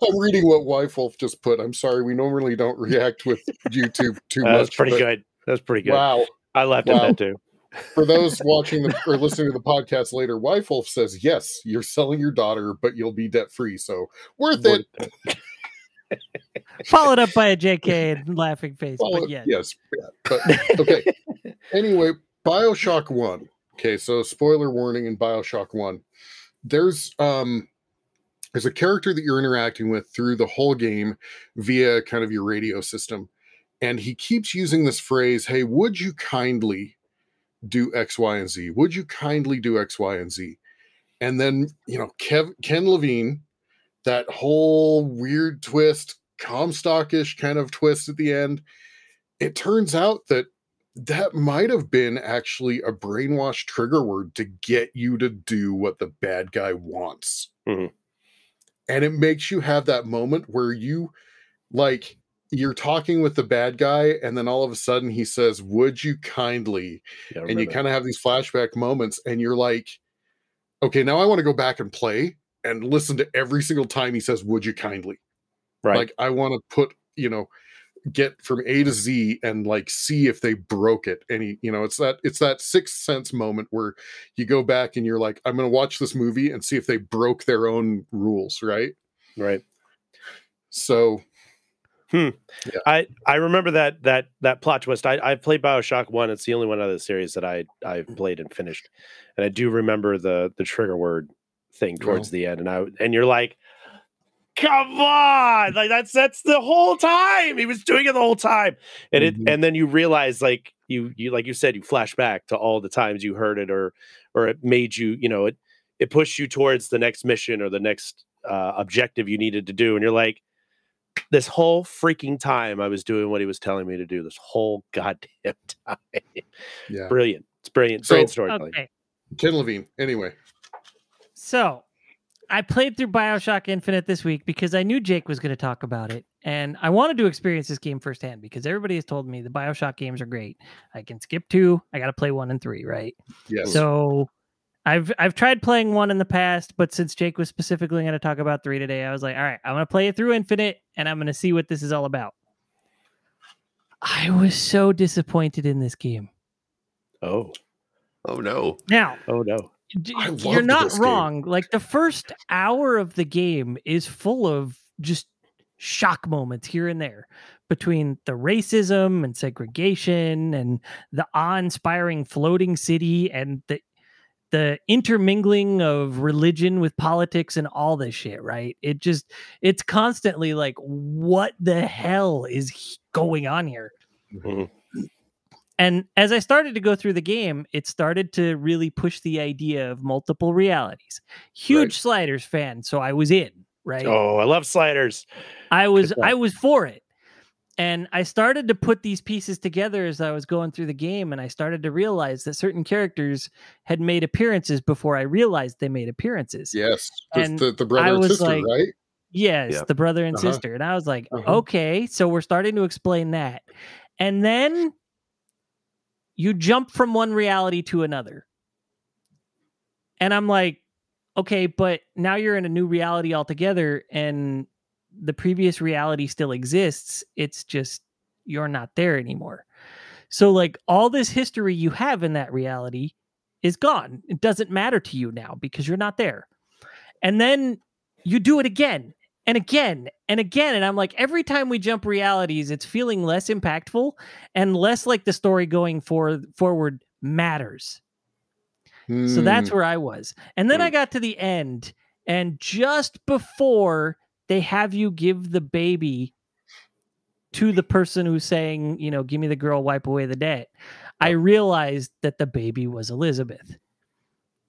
I'm reading what Wyfulf just put. I'm sorry, we normally don't react with YouTube too much. That's pretty good. That's pretty good. Wow. I laughed wow. at that too. For those watching the, or listening to the podcast later, Wyfulf says, yes, you're selling your daughter, but you'll be debt-free, so worth it. Followed up by a J K and laughing face. Followed, but yes. yes but, okay. Anyway, Bioshock one. Okay, so spoiler warning in Bioshock one. There's... um. There's a character that you're interacting with through the whole game via kind of your radio system. And he keeps using this phrase, hey, would you kindly do X, Y, and Z? Would you kindly do X, Y, and Z? And then, you know, Kev- Ken Levine, that whole weird twist, Comstock-ish kind of twist at the end. It turns out that that might have been actually a brainwash trigger word to get you to do what the bad guy wants. Mm-hmm. And it makes you have that moment where you, like, you're talking with the bad guy, and then all of a sudden he says, would you kindly? Yeah, and you kind of have these flashback moments, and you're like, okay, now I want to go back and play and listen to every single time he says, would you kindly? Right. Like, I want to put, you know, get from A to Z and, like, see if they broke it. And, he, you know, it's that it's that sixth sense moment where you go back and you're like, I'm going to watch this movie and see if they broke their own rules, right? Right. So... Hmm. Yeah. I, I remember that that that plot twist. I, I played Bioshock one. It's the only one out of the series that I, I've played and finished. And I do remember the, the trigger word thing towards oh. the end. And I and you're like... Come on, like that's that's the whole time he was doing it the whole time, and it mm-hmm. and then you realize, like you you like you said, you flash back to all the times you heard it, or or it made you, you know, it it pushed you towards the next mission or the next uh, objective you needed to do, and you're like, this whole freaking time I was doing what he was telling me to do, this whole goddamn time. Yeah, brilliant, it's brilliant, so, great storytelling. Okay. Ken Levine. Anyway. So I played through Bioshock Infinite this week because I knew Jake was going to talk about it. And I wanted to experience this game firsthand because everybody has told me the Bioshock games are great. I can skip two. I got to play one and three, right? Yes. So I've I've tried playing one in the past, but since Jake was specifically going to talk about three today, I was like, all right, I'm going to play it through Infinite and I'm going to see what this is all about. I was so disappointed in this game. Oh. Oh, no. Now. Oh, no. D- you're not wrong. Game. Like, the first hour of the game is full of just shock moments here and there between the racism and segregation and the awe-inspiring floating city and the the intermingling of religion with politics and all this shit, right? It just, it's constantly like, what the hell is going on here? Mm-hmm. And as I started to go through the game, it started to really push the idea of multiple realities. Huge right. Sliders fan. So I was in, right? Oh, I love Sliders. I was, I was for it. And I started to put these pieces together as I was going through the game, and I started to realize that certain characters had made appearances before I realized they made appearances. Yes, and the, the brother I and sister, like, right? Yes, yeah. the brother and uh-huh. sister. And I was like, uh-huh. okay, so we're starting to explain that. And then you jump from one reality to another. And I'm like, okay, but now you're in a new reality altogether, and the previous reality still exists. It's just you're not there anymore. So like all this history you have in that reality is gone. It doesn't matter to you now because you're not there. And then you do it again and again and again. And I'm like, every time we jump realities, it's feeling less impactful and less like the story going for forward matters. Mm. So that's where I was. And then I got to the end, and just before they have you give the baby to the person who's saying, you know, give me the girl, wipe away the debt. I realized that the baby was Elizabeth.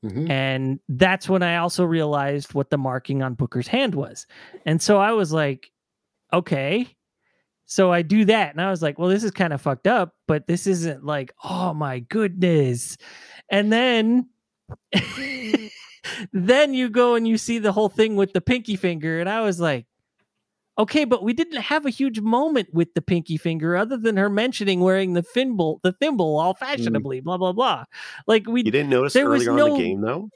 Mm-hmm. And that's when I also realized what the marking on Booker's hand was. And so I was like, okay. So I do that. And I was like, well, this is kind of fucked up, but this isn't like, oh my goodness. And then... Then you go and you see the whole thing with the pinky finger. And I was like, okay, but we didn't have a huge moment with the pinky finger other than her mentioning wearing the thimble, the thimble all fashionably, blah, blah, blah. Like we You didn't notice earlier on no... in the game though?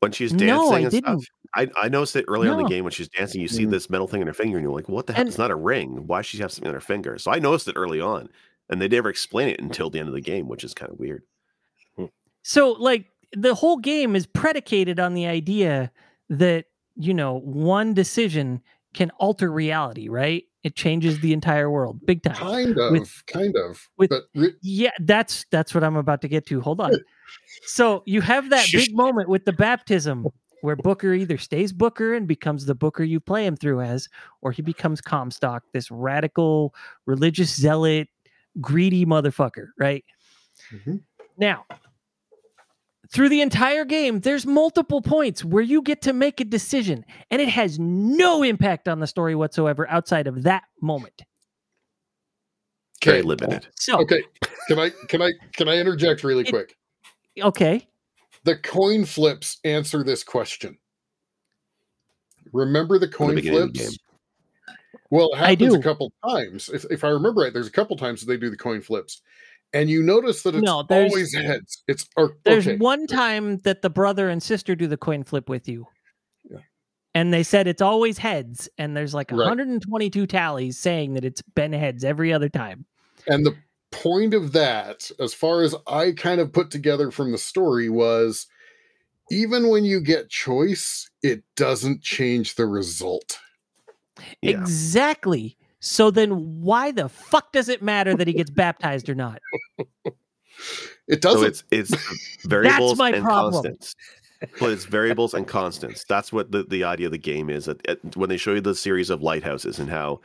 When she's dancing no, and I didn't. Stuff. I, I noticed it earlier no. in the game when she's dancing, you see mm. this metal thing in her finger and you're like, what the heck? And it's not a ring. Why does she have something on her finger? So I noticed it early on, and they never explain it until the end of the game, which is kind of weird. So like, the whole game is predicated on the idea that, you know, one decision can alter reality, right? It changes the entire world big time. Kind of, with, kind of. With, but re- yeah, that's that's what I'm about to get to. Hold on. So you have that big moment with the baptism where Booker either stays Booker and becomes the Booker you play him through as, or he becomes Comstock, this radical, religious zealot, greedy motherfucker, right? Mm-hmm. Now... through the entire game, there's multiple points where you get to make a decision, and it has no impact on the story whatsoever outside of that moment. Very limited. So, okay, can I can I can I interject really it, quick? Okay. The coin flips answer this question. Remember the coin the flips? The well, it happens a couple times. If, if I remember right, there's a couple times they do the coin flips. And you notice that it's no, always heads. It's or, There's okay. one time that the brother and sister do the coin flip with you. Yeah. And they said it's always heads. And there's like right. one hundred twenty-two tallies saying that it's been heads every other time. And the point of that, as far as I kind of put together from the story, was even when you get choice, it doesn't change the result. Yeah. Exactly. So then why the fuck does it matter that he gets baptized or not? It doesn't. So it's, it's variables That's my and problem. Constants. But it's variables and constants. That's what the, the idea of the game is. At, at, when they show you the series of lighthouses and how,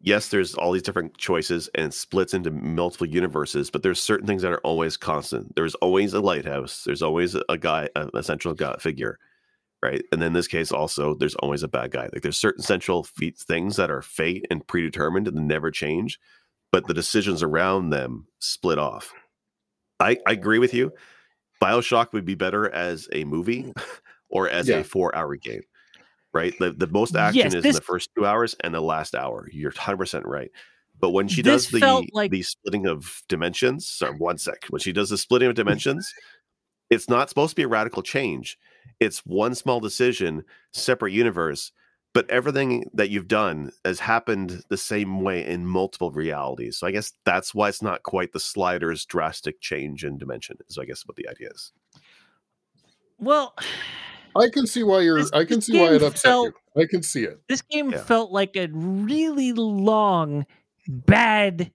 yes, there's all these different choices and splits into multiple universes, but there's certain things that are always constant. There's always a lighthouse. There's always a guy, a, a central guy figure. Right. And then in this case, also, there's always a bad guy. Like there's certain central feats, things that are fate and predetermined and never change, but the decisions around them split off. I, I agree with you. Bioshock would be better as a movie or as yeah. a four-hour game, right? The the most action yes, is this... in the first two hours and the last hour. You're one hundred percent right. But when she this does the like... the splitting of dimensions, sorry, one sec. When she does the splitting of dimensions, it's not supposed to be a radical change. It's one small decision, separate universe, but everything that you've done has happened the same way in multiple realities. So I guess that's why it's not quite the Sliders drastic change in dimension. So I guess what the idea is. Well, I can see why you're. This, I can see why it upset felt, you. I can see it. This game yeah. felt like a really long, bad,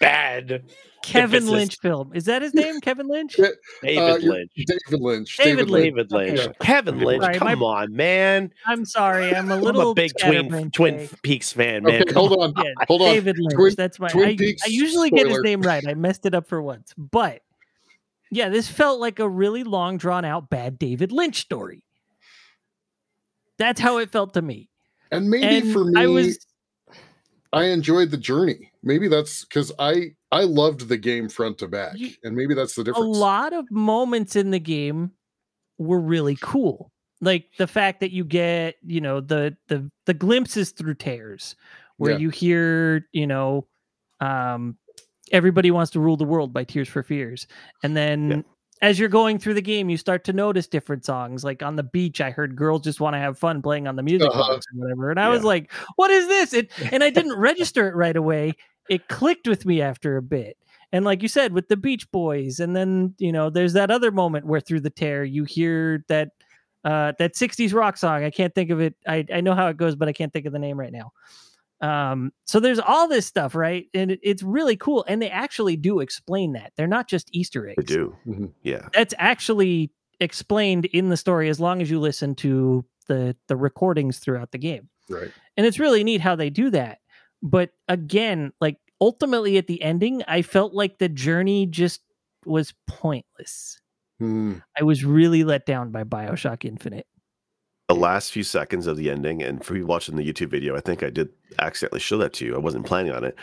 bad Kevin Lynch film. Is that his name? Kevin Lynch? David, uh, Lynch. David Lynch. David Lynch. David Lynch. Yeah. Kevin Lynch. Sorry, come my, on, man. I'm sorry. I'm a little I'm a big Twin, twin Peaks fan, man. Okay, hold on. Yeah, hold on. David Lynch. Twin, that's my. I, I usually spoiler. get his name right. I messed it up for once, but yeah, this felt like a really long, drawn out, bad David Lynch story. That's how it felt to me. And maybe and for me, I was. I enjoyed the journey. Maybe that's because I I loved the game front to back, and maybe that's the difference. A lot of moments in the game were really cool, like the fact that you get you know the the the glimpses through tears, where yeah. you hear you know, um, everybody wants to rule the world by Tears for Fears, and then. Yeah. As you're going through the game, you start to notice different songs. Like on the beach, I heard Girls Just Want to Have Fun playing on the music uh-huh. box or whatever. And I yeah. was like, what is this? It, and I didn't register it right away. It clicked with me after a bit. And like you said, with the Beach Boys. And then, you know, there's that other moment where through the tear, you hear that uh, that sixties rock song. I can't think of it. I, I know how it goes, but I can't think of the name right now. Um, so there's all this stuff, right? And it, it's really cool. And they actually do explain that. They're not just Easter eggs. They do. Mm-hmm. Yeah. That's actually explained in the story as long as you listen to the, the recordings throughout the game. Right. And it's really neat how they do that. But again, like ultimately at the ending, I felt like the journey just was pointless. Mm. I was really let down by Bioshock Infinite. The last few seconds of the ending, and for you watching the YouTube video, I think I did accidentally show that to you. I wasn't planning on it,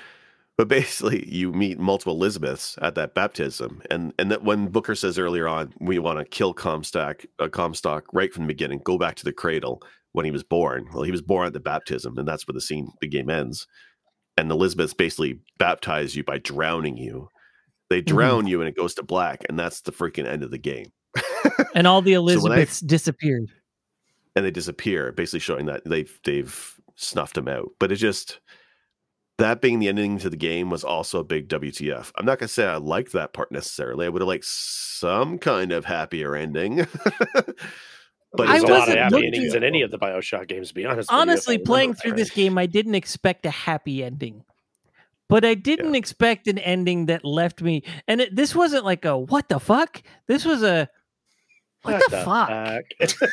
but basically, you meet multiple Elizabeths at that baptism, and and that when Booker says earlier on, we want to kill Comstock, uh, Comstock right from the beginning, go back to the cradle when he was born. Well, he was born at the baptism, and that's where the scene, the game ends. And Elizabeth's basically baptize you by drowning you. They drown mm-hmm. you, and it goes to black, and that's the freaking end of the game. And all the Elizabeths so disappeared. And they disappear, basically showing that they've they've snuffed him out. But it just that being the ending to the game was also a big W T F. I'm not gonna say I liked that part necessarily. I would have liked some kind of happier ending. But there's a lot of happy endings in any of the Bioshock games, to be honest. Honestly, playing through this game, I didn't expect a happy ending. But I didn't yeah. expect an ending that left me. And it, this wasn't like a what the fuck. This was a what, what the, the fuck. fuck?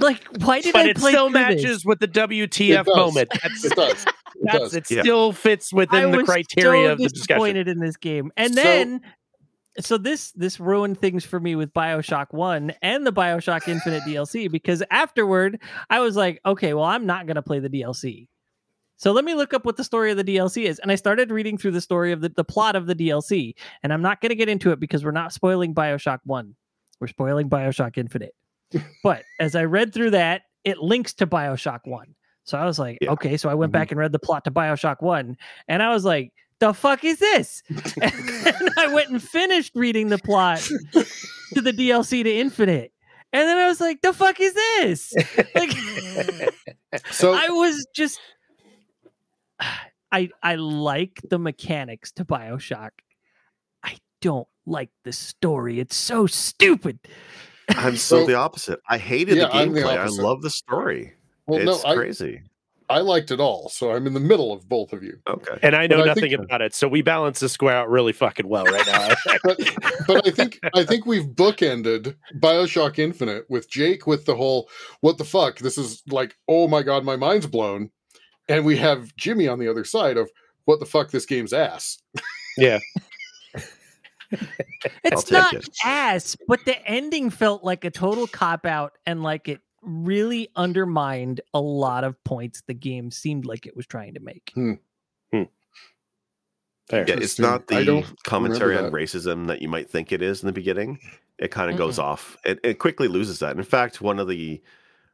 Like, why did but I play? But it still matches this? With the W T F it moment. That's, it does. It, that's, does. it yeah. still fits within the criteria so of the discussion. I was disappointed in this game, and so, then so this this ruined things for me with Bioshock One and the Bioshock Infinite D L C, because afterward I was like, okay, well, I'm not gonna play the D L C. So let me look up what the story of the D L C is, and I started reading through the story of the, the plot of the D L C, and I'm not gonna get into it because we're not spoiling Bioshock One, we're spoiling Bioshock Infinite. But as I read through that, it links to Bioshock One. So I was like, yeah. okay. So I went mm-hmm. back and read the plot to Bioshock One, and I was like, the fuck is this? And then I went and finished reading the plot to the D L C to Infinite. And then I was like, the fuck is this? Like, so I was just, I, I like the mechanics to Bioshock. I don't like the story. It's so stupid. I'm so, so the opposite. I hated yeah, the gameplay. The I love the story. Well, it's no, I, crazy. I liked it all, so I'm in the middle of both of you. Okay, and I know but nothing I think, about it, so we balance the square out really fucking well right now. but, but I think I think we've bookended Bioshock Infinite with Jake with the whole "what the fuck?" This is like, oh my god, my mind's blown, and we have Jimmy on the other side of "what the fuck?" This game's ass. Yeah. It's not it. ass, but the ending felt like a total cop-out, and like it really undermined a lot of points the game seemed like it was trying to make. Hmm. Hmm. Fair. Yeah, it's not the commentary on racism that you might think it is in the beginning. It kind of mm. goes off. It, it quickly loses that. In fact, one of the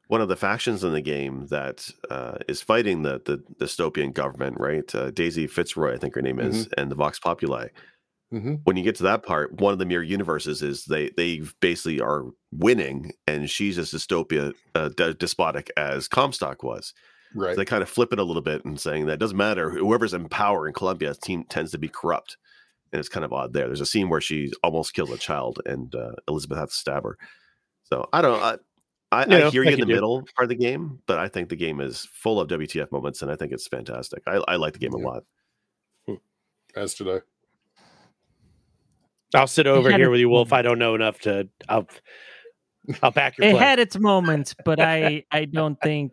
one of the factions in the game that uh, is fighting the, the dystopian government, right? Uh, Daisy Fitzroy, I think her name is, mm-hmm. and the Vox Populi. Mm-hmm. When you get to that part, one of the mirror universes is they they basically are winning, and she's as dystopia uh, de- despotic as Comstock was. Right. So they kind of flip it a little bit and saying that it doesn't matter. Whoever's in power in Columbia team tends to be corrupt, and it's kind of odd there. There's a scene where she almost kills a child, and uh, Elizabeth has to stab her. So I don't. I, I, yeah, I hear I you in the do. middle part of the game, but I think the game is full of W T F moments, and I think it's fantastic. I, I like the game yeah. a lot. As did I. I'll sit over here with you, Wolf. I don't know enough to. I'll, I'll back your. It play. Had its moments, but I, I don't think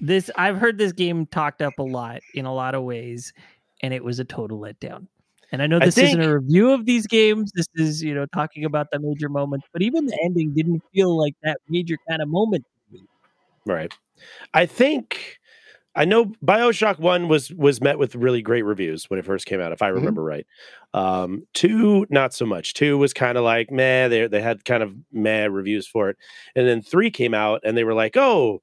this. I've heard this game talked up a lot in a lot of ways, and it was a total letdown. And I know this I think, isn't a review of these games. This is, you know, talking about the major moments, but even the ending didn't feel like that major kind of moment. Right. I think I know Bioshock one was was met with really great reviews when it first came out, if I remember mm-hmm. right. Um, two, not so much. Two was kind of like, meh, they, they had kind of meh reviews for it. And then three came out and they were like, oh,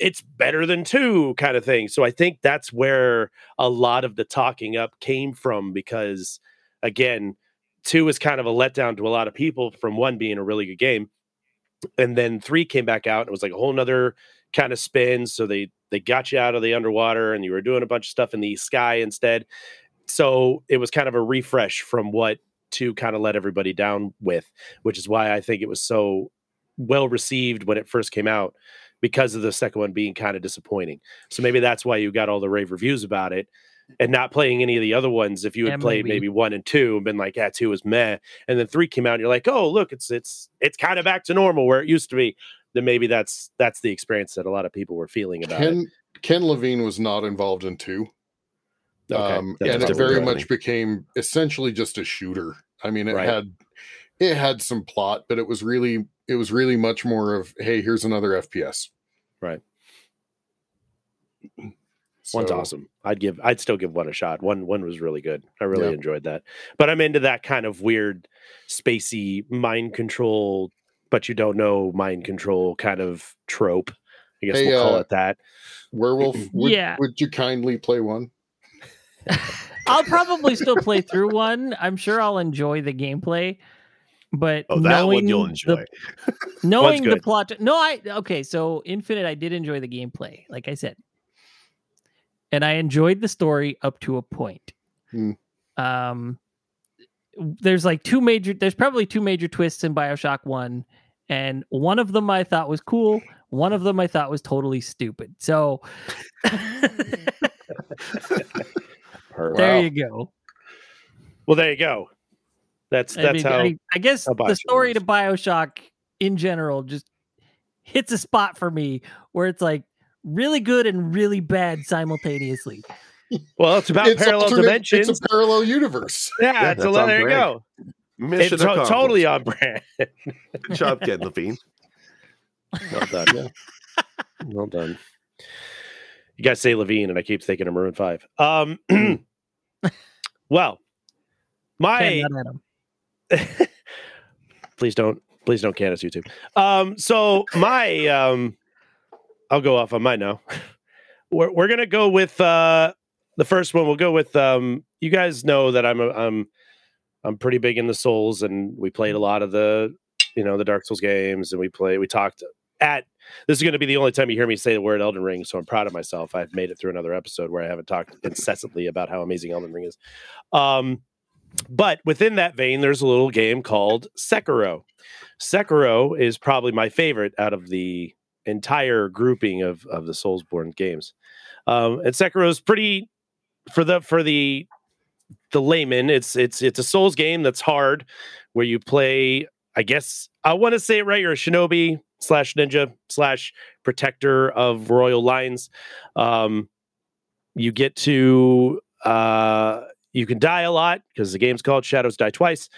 it's better than two kind of thing. So I think that's where a lot of the talking up came from, because, again, two is kind of a letdown to a lot of people from one being a really good game. And then three came back out and it was like a whole nother kind of spin. So they they got you out of the underwater and you were doing a bunch of stuff in the sky instead. So it was kind of a refresh from what two kind of let everybody down with, which is why I think it was so well received when it first came out, because of the second one being kind of disappointing. So maybe that's why you got all the rave reviews about it and not playing any of the other ones. If you had yeah, played maybe. maybe one and two and been like, yeah, two was meh. And then three came out and you're like, oh, look, it's, it's, it's kind of back to normal where it used to be. Then maybe that's, that's the experience that a lot of people were feeling about Ken, it. Ken Levine was not involved in two. Okay, um, and it very much me. became essentially just a shooter. I mean, it right. had, it had some plot, but it was really, it was really much more of, hey, here's another F P S. Right. So, one's awesome. I'd give, I'd still give one a shot. One, one was really good. I really yeah. enjoyed that, but I'm into that kind of weird spacey mind control, but you don't know mind control kind of trope. I guess hey, we'll uh, call it that. Werewolf. Would, yeah. would you kindly play one? I'll probably still play through one. I'm sure I'll enjoy the gameplay, but oh, that one you'll enjoy. The, knowing the plot. No, I okay. So Infinite, I did enjoy the gameplay, like I said, and I enjoyed the story up to a point. Hmm. Um, there's like two major. There's probably two major twists in Bioshock One, and one of them I thought was cool. One of them I thought was totally stupid. So. Wow. There you go. Well, there you go. That's that's I mean, how I, I guess how the story was. To Bioshock in general just hits a spot for me where it's like really good and really bad simultaneously. Well, it's about it's parallel dimensions. It's a parallel universe. Yeah, yeah it's a, there you brand. Go. Mission it's to- totally on brand. Good job, Ken Levine. Well done. Yeah. Well done. You guys say Levine, and I keep thinking of Maroon Five. Um, well, my please don't, please don't can us YouTube. Um, so my, um, I'll go off on mine now. We're we're gonna go with uh, the first one. We'll go with um, you guys know that I'm a, I'm I'm pretty big in the Souls, and we played a lot of the you know the Dark Souls games, and we play we talked. At this is going to be the only time you hear me say the word Elden Ring, so I'm proud of myself. I've made it through another episode where I haven't talked incessantly about how amazing Elden Ring is. Um, but within that vein, there's a little game called Sekiro. Sekiro is probably my favorite out of the entire grouping of, of the Soulsborne games. Um, and Sekiro is pretty for the for the the layman. It's it's it's a Souls game that's hard, where you play. I guess I want to say it right. You're a Shinobi. Slash ninja slash protector of royal lines. Um, you get to uh, you can die a lot because the game's called Shadows Die Twice,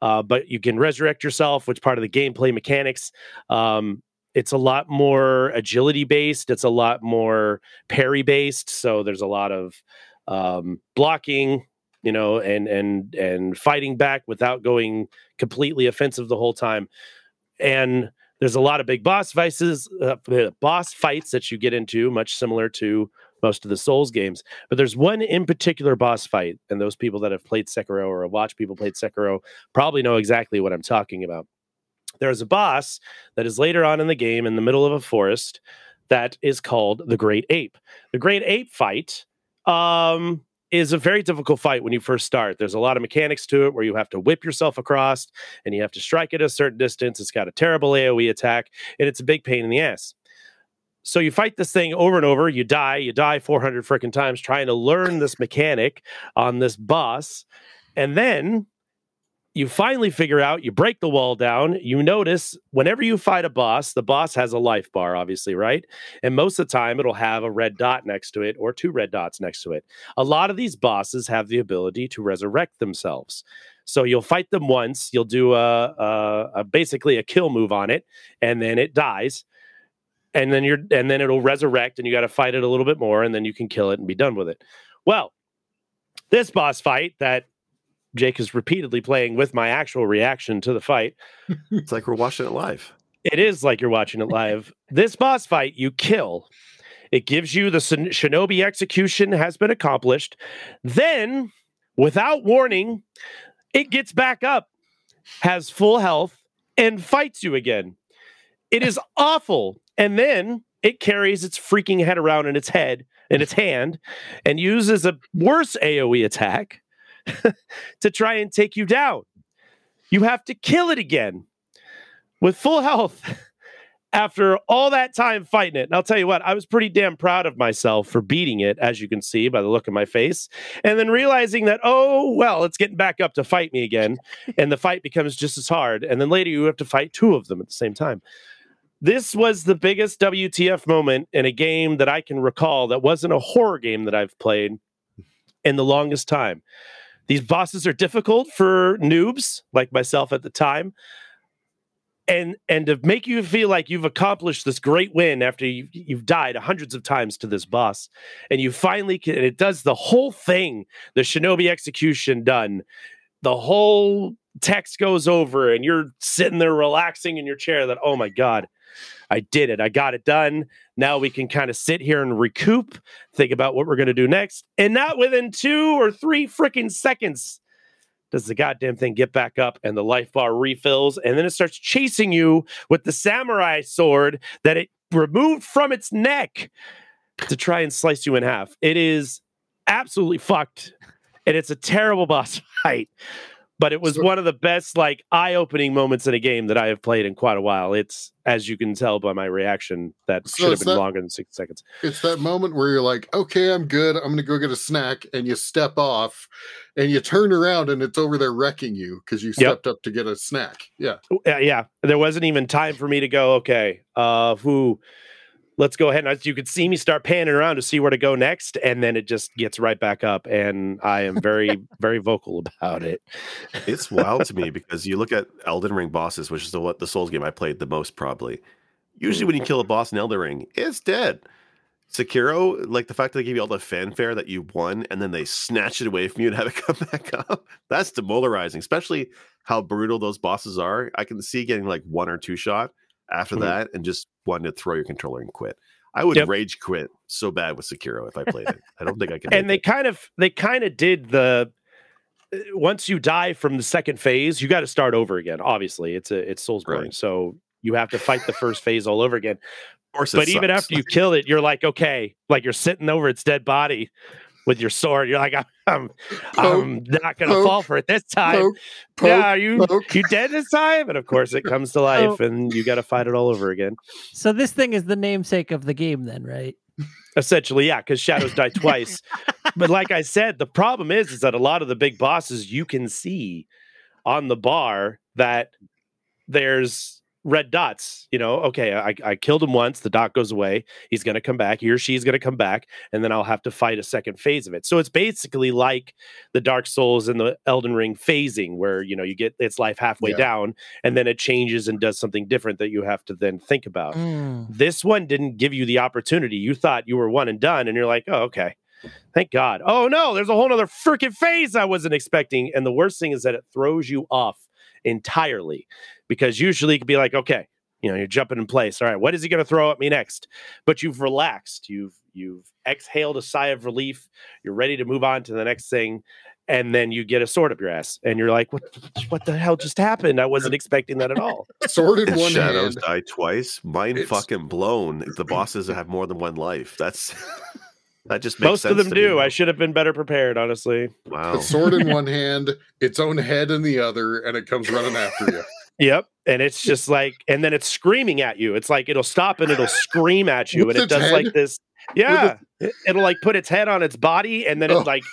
uh, but you can resurrect yourself, which is part of the gameplay mechanics. Um, it's a lot more agility based. It's a lot more parry based. So there's a lot of um, blocking. you know, and and and fighting back without going completely offensive the whole time. And there's a lot of big boss vices, uh, boss fights that you get into, much similar to most of the Souls games. But there's one in particular boss fight, and those people that have played Sekiro or watched people play Sekiro probably know exactly what I'm talking about. There's a boss that is later on in the game in the middle of a forest that is called the Great Ape. The Great Ape fight um, is a very difficult fight when you first start. There's a lot of mechanics to it where you have to whip yourself across and you have to strike at a certain distance. It's got a terrible AoE attack, and it's a big pain in the ass. So you fight this thing over and over. You die. You die four hundred freaking times trying to learn this mechanic on this boss. And then you finally figure out, you break the wall down. You notice whenever you fight a boss, the boss has a life bar, obviously, right? And most of the time, it'll have a red dot next to it or two red dots next to it. A lot of these bosses have the ability to resurrect themselves. So you'll fight them once. You'll do a, a, a basically a kill move on it, and then it dies. And then you're, and then it'll resurrect, and you got to fight it a little bit more, and then you can kill it and be done with it. Well, this boss fight that Jake is repeatedly playing with my actual reaction to the fight. It's like we're watching it live. It is like you're watching it live. This boss fight, you kill. It gives you the Shinobi execution has been accomplished. Then, without warning, it gets back up, has full health, and fights you again. It is awful. And then it carries its freaking head around in its head, in its hand, and uses a worse AoE attack to try and take you down. You have to kill it again with full health after all that time fighting it. And I'll tell you what, I was pretty damn proud of myself for beating it, as you can see by the look of my face, and then realizing that, oh, well, it's getting back up to fight me again, and the fight becomes just as hard. And then later you have to fight two of them at the same time. This was the biggest W T F moment in a game that I can recall that wasn't a horror game that I've played in the longest time. These bosses are difficult for noobs like myself at the time. And and to make you feel like you've accomplished this great win after you've, you've died hundreds of times to this boss, and you finally can, and it does the whole thing, the Shinobi execution done, the whole text goes over, and you're sitting there relaxing in your chair that, oh my God, I did it. I got it done. Now we can kind of sit here and recoup, think about what we're going to do next. And not within two or three freaking seconds does the goddamn thing get back up and the life bar refills. And then it starts chasing you with the samurai sword that it removed from its neck to try and slice you in half. It is absolutely fucked. And it's a terrible boss fight. But it was one of the best, like, eye-opening moments in a game that I have played in quite a while. It's, as you can tell by my reaction, that so should have been that, longer than six seconds. It's that moment where you're like, okay, I'm good. I'm going to go get a snack. And you step off and you turn around and it's over there wrecking you because you stepped yep. up to get a snack. Yeah. Uh, yeah. There wasn't even time for me to go, okay, uh, who... let's go ahead. And you could see me start panning around to see where to go next. And then it just gets right back up. And I am very, very vocal about it. It's wild to me because you look at Elden Ring bosses, which is the, what the Souls game I played the most, probably. Usually when you kill a boss in Elden Ring, it's dead. Sekiro, like the fact that they give you all the fanfare that you won and then they snatch it away from you and have it come back up, that's demoralizing, especially how brutal those bosses are. I can see getting like one or two shot after mm-hmm. that and just wanted to throw your controller and quit. I would yep. rage quit so bad with Sekiro if I played it. I don't think I could. And they it. kind of they kind of did the once you die from the second phase, you got to start over again. Obviously, it's a it's Soulsborne, right. So you have to fight the first phase all over again. But sucks. Even after you kill it, you're like, okay, like you're sitting over its dead body with your sword. You're like, I'm I'm, poke, I'm not gonna poke, fall for it this time. Poke, poke, yeah, are you poke. you dead this time? And of course it comes to life oh. and you gotta fight it all over again. So this thing is the namesake of the game then, right? Essentially, yeah, because shadows die twice. But like I said, the problem is is that a lot of the big bosses you can see on the bar that there's red dots, you know, okay, I, I killed him once, the dot goes away, he's going to come back, he or she's going to come back, and then I'll have to fight a second phase of it. So it's basically like the Dark Souls and the Elden Ring phasing, where, you know, you get its life halfway yeah. down, and then it changes and does something different that you have to then think about. Mm. This one didn't give you the opportunity. You thought you were one and done, and you're like, oh, okay. Thank God. Oh no, there's a whole nother freaking phase I wasn't expecting. And the worst thing is that it throws you off entirely, because usually it could be like, okay, you know, you're jumping in place. All right, what is he going to throw at me next? But you've relaxed. You've, you've exhaled a sigh of relief. You're ready to move on to the next thing. And then you get a sword up your ass and you're like, what, what the hell just happened? I wasn't expecting that at all. Sword in one Shadows hand. Die twice. Mind it's... fucking blown. The bosses have more than one life. That's that just makes most sense of them do. Me. I should have been better prepared, honestly. Wow. A sword in one hand, its own head in the other, and it comes running after you. Yep. And it's just like, and then it's screaming at you. It's like, it'll stop and it'll scream at you. With and it does head? Like this. Yeah. Its... It'll like put its head on its body and then it oh. like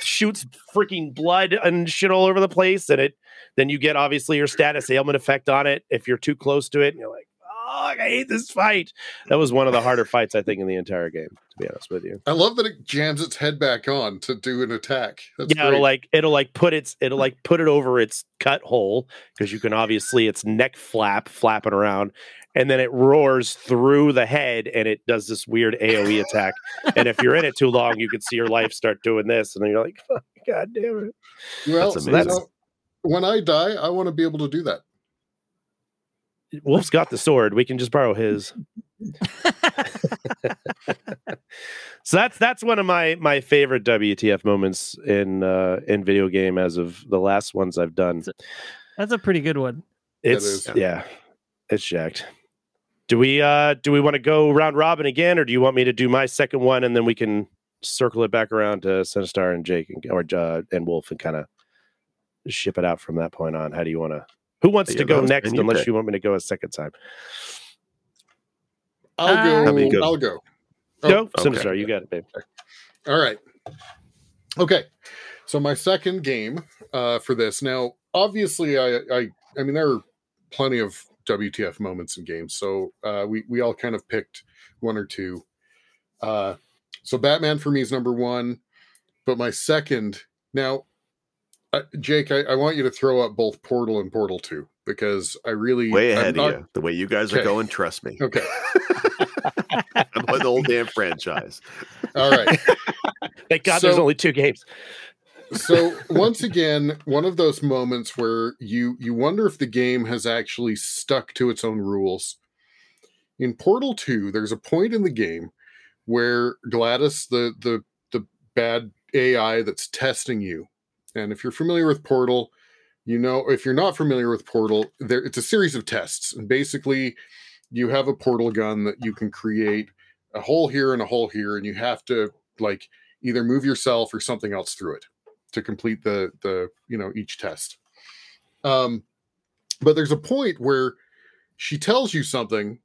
shoots freaking blood and shit all over the place. And it, then you get obviously your status ailment effect on it. If you're too close to it and you're like, oh, I hate this fight. That was one of the harder fights, I think, in the entire game, to be honest with you. I love that it jams its head back on to do an attack. That's yeah, great. It'll like, it'll like put its, it'll like put it over its cut hole. Cause you can obviously its neck flap flapping around. And then it roars through the head and it does this weird A O E attack. And if you're in it too long, you can see your life start doing this. And then you're like, oh, God damn it. Well, that's amazing. That's, when I die, I want to be able to do that. Wolf's got the sword. We can just borrow his. So that's that's one of my my favorite W T F moments in uh, in video game as of the last ones I've done. That's a pretty good one. It's yeah. yeah, it's jacked. Do we uh, do we want to go round robin again, or do you want me to do my second one and then we can circle it back around to Sinistar and Jake and or uh, and Wolf and kind of ship it out from that point on? How do you want to? Who wants yeah, to go next unless pick. You want me to go a second time? I'll ah. go. go. I'll go. Oh, no, okay. Sinistar, you got it, babe. All right. Okay. So my second game uh, for this. Now, obviously, I, I I mean, there are plenty of W T F moments in games. So uh, we, we all kind of picked one or two. Uh, so Batman for me is number one. But my second... Now... Uh, Jake, I, I want you to throw up both Portal and Portal two because I really way ahead not... of you. The way you guys okay. are going, trust me. Okay, I'm with the whole damn franchise. All right, thank God so, there's only two games. So once again, one of those moments where you you wonder if the game has actually stuck to its own rules. In Portal two, there's a point in the game where GLaDOS, the the the bad A I that's testing you. And if you're familiar with Portal, you know, if you're not familiar with Portal, there it's a series of tests. And basically, you have a portal gun that you can create a hole here and a hole here, and you have to, like, either move yourself or something else through it to complete the, the you know, each test. Um, but there's a point where she tells you something,